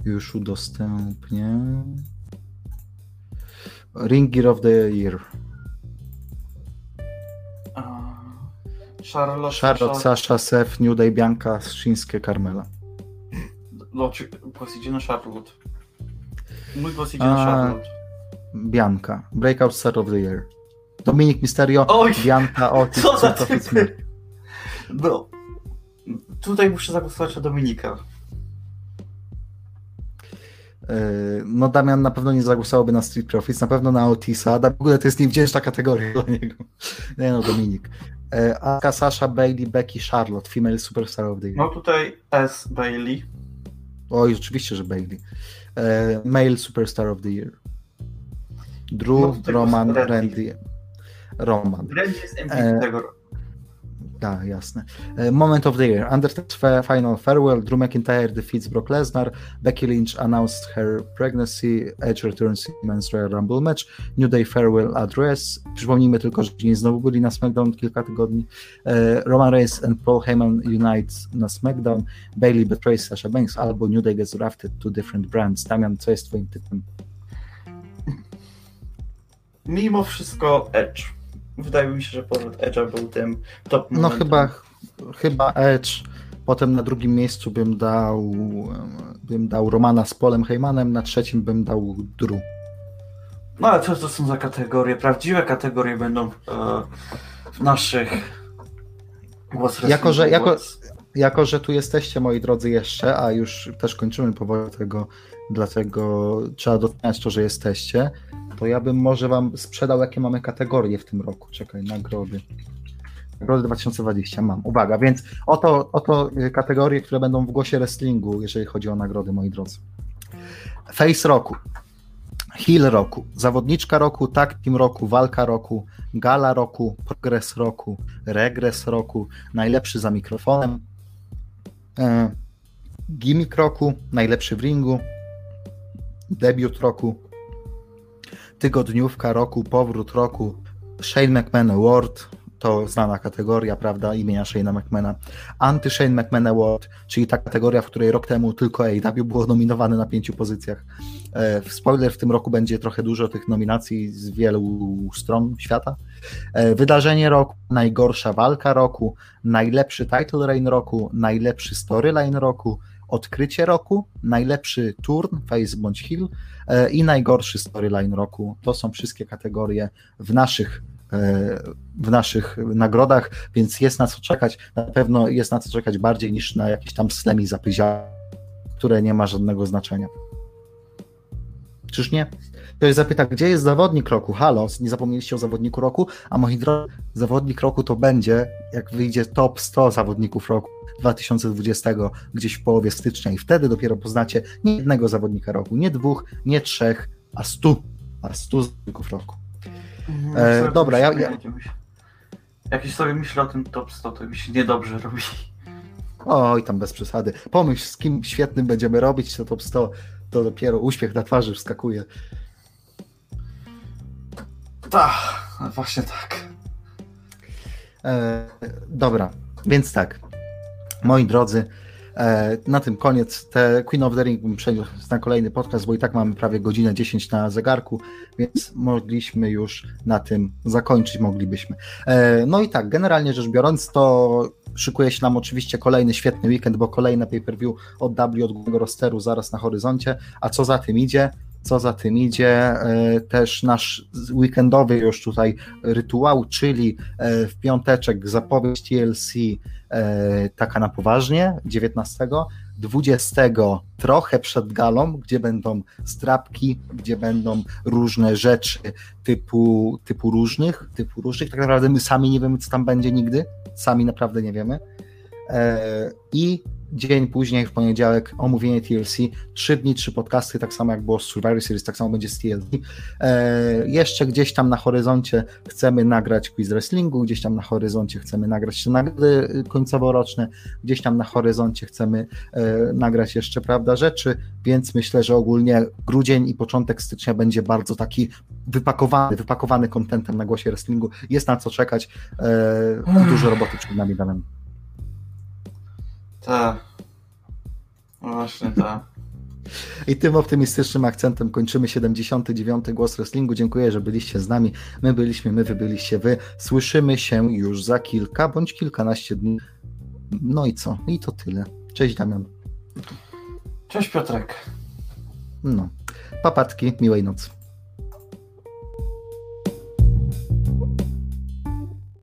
Już udostępnię. Ring Gear of the Year. Charlotte, Charlotte, Sasha, Seth, New Day, Bianca, Shinsuke, Carmela. No, czy głos idzie na Charlotte? Mój głos idzie A, na Charlotte. Bianca. Breakout Star of the Year. Dominik Mysterio, Oj, Bianca, Otis, Sofismer. Bro, tutaj muszę zagłosować na Dominika. No Damian na pewno nie zagłosowałby na Street Profits, na pewno na Otisa, w ogóle to jest niewdzięczna kategoria dla niego. Nie no, Dominik. Aka, Sasha, Bayley, Becky, Charlotte, Female Superstar of the Year. No tutaj S, Bayley. Oj, oczywiście, że Bayley. Male Superstar of the Year. Drew, no Roman, Randy. Randy. Roman. Randy jest M V P e... tego roku. Tak, jasne. Moment of the Year. Undertaker Final Farewell, Drew McIntyre defeats Brock Lesnar, Becky Lynch announced her pregnancy, Edge returns in Men's Royal Rumble match, New Day Farewell Address, przypomnijmy tylko, że nie znowu byli na SmackDown kilka tygodni, Roman Reigns and Paul Heyman unite na SmackDown, Bayley betrays Sasha Banks, albo New Day gets drafted to different brands. Damian, co jest twoim typem? Mimo wszystko Edge. Wydaje mi się, że powrót Edge'a był tym top momentem. No chyba, chyba Edge, potem na drugim miejscu bym dał bym dał Romana z Polem Heymanem, na trzecim bym dał Drew. No ale co to są za kategorie? Prawdziwe kategorie będą e, w naszych głos jako że, jako, jako, że tu jesteście, moi drodzy, jeszcze, a już też kończymy powoli tego, dlatego trzeba doceniać to, że jesteście. To ja bym może wam sprzedał, jakie mamy kategorie w tym roku. Czekaj, nagrody. Nagrody dwa tysiące dwudziesty mam. Uwaga, więc oto, oto kategorie, które będą w głosie wrestlingu, jeżeli chodzi o nagrody, moi drodzy. Face roku, heel roku, zawodniczka roku, tag team roku, walka roku, gala roku, progres roku, regres roku, najlepszy za mikrofonem, e, gimmick roku, najlepszy w ringu, debiut roku, tygodniówka roku, powrót roku, Shane McMahon Award, to znana kategoria, prawda, imienia Shane'a McMahona, Anty-Shane McMahon Award, czyli ta kategoria, w której rok temu tylko A E W było nominowane na pięciu pozycjach. Spoiler, w tym roku będzie trochę dużo tych nominacji z wielu stron świata. Wydarzenie roku, najgorsza walka roku, najlepszy title reign roku, najlepszy storyline roku, odkrycie roku, najlepszy turn, face bądź heel e, i najgorszy storyline roku. To są wszystkie kategorie w naszych, e, w naszych nagrodach, więc jest na co czekać. Na pewno jest na co czekać bardziej niż na jakieś tam slemi zapyziałe, które nie ma żadnego znaczenia. Czyż nie? Ktoś zapyta, gdzie jest zawodnik roku? Halo, nie zapomnieliście o zawodniku roku? A moi drodzy, zawodnik roku to będzie, jak wyjdzie top sto zawodników roku dwa tysiące dwudziestego gdzieś w połowie stycznia i wtedy dopiero poznacie nie jednego zawodnika roku, nie dwóch, nie trzech, a stu, a stu zawodników roku. Mhm, e, dobra, ja, ja... Jak już sobie myślę o tym top sto, to mi się niedobrze robi. Oj, tam bez przesady. Pomyśl, z kim świetnym będziemy robić to top sto, to dopiero uśmiech na twarzy wskakuje. Tak, właśnie tak. E, dobra, więc tak. Moi drodzy, na tym koniec. Te Queen of the Ring bym przeniósł na kolejny podcast, bo i tak mamy prawie godzinę dziesięć na zegarku, więc mogliśmy już na tym zakończyć, moglibyśmy. No i tak, generalnie rzecz biorąc, to szykuje się nam oczywiście kolejny świetny weekend, bo kolejne pay-per-view od W, od głównego rosteru zaraz na horyzoncie, a co za tym idzie? Co za tym idzie, też nasz weekendowy już tutaj rytuał, czyli w piąteczek zapowiedź T L C taka na poważnie, dziewiętnastego, dwudziestego trochę przed galą, gdzie będą strapki, gdzie będą różne rzeczy typu, typu różnych, typu różnych, tak naprawdę my sami nie wiemy, co tam będzie nigdy, sami naprawdę nie wiemy. I dzień później, w poniedziałek, omówienie T L C, trzy dni, trzy podcasty, tak samo jak było z Survivor Series, tak samo będzie z T L C. E, jeszcze gdzieś tam na horyzoncie chcemy nagrać quiz wrestlingu, gdzieś tam na horyzoncie chcemy nagrać nagrody końcoworoczne, gdzieś tam na horyzoncie chcemy e, nagrać jeszcze, prawda, rzeczy, więc myślę, że ogólnie grudzień i początek stycznia będzie bardzo taki wypakowany, wypakowany kontentem na głosie wrestlingu. Jest na co czekać, e, dużo roboty przed nami, Danem. Tak, no właśnie tak. I tym optymistycznym akcentem kończymy siedemdziesiąty dziewiąty Głos Wrestlingu. Dziękuję, że byliście z nami. My byliśmy, my, wy byliście, wy. Słyszymy się już za kilka bądź kilkanaście dni. No i co? I to tyle. Cześć Damian. Cześć Piotrek. No. Papatki, miłej nocy.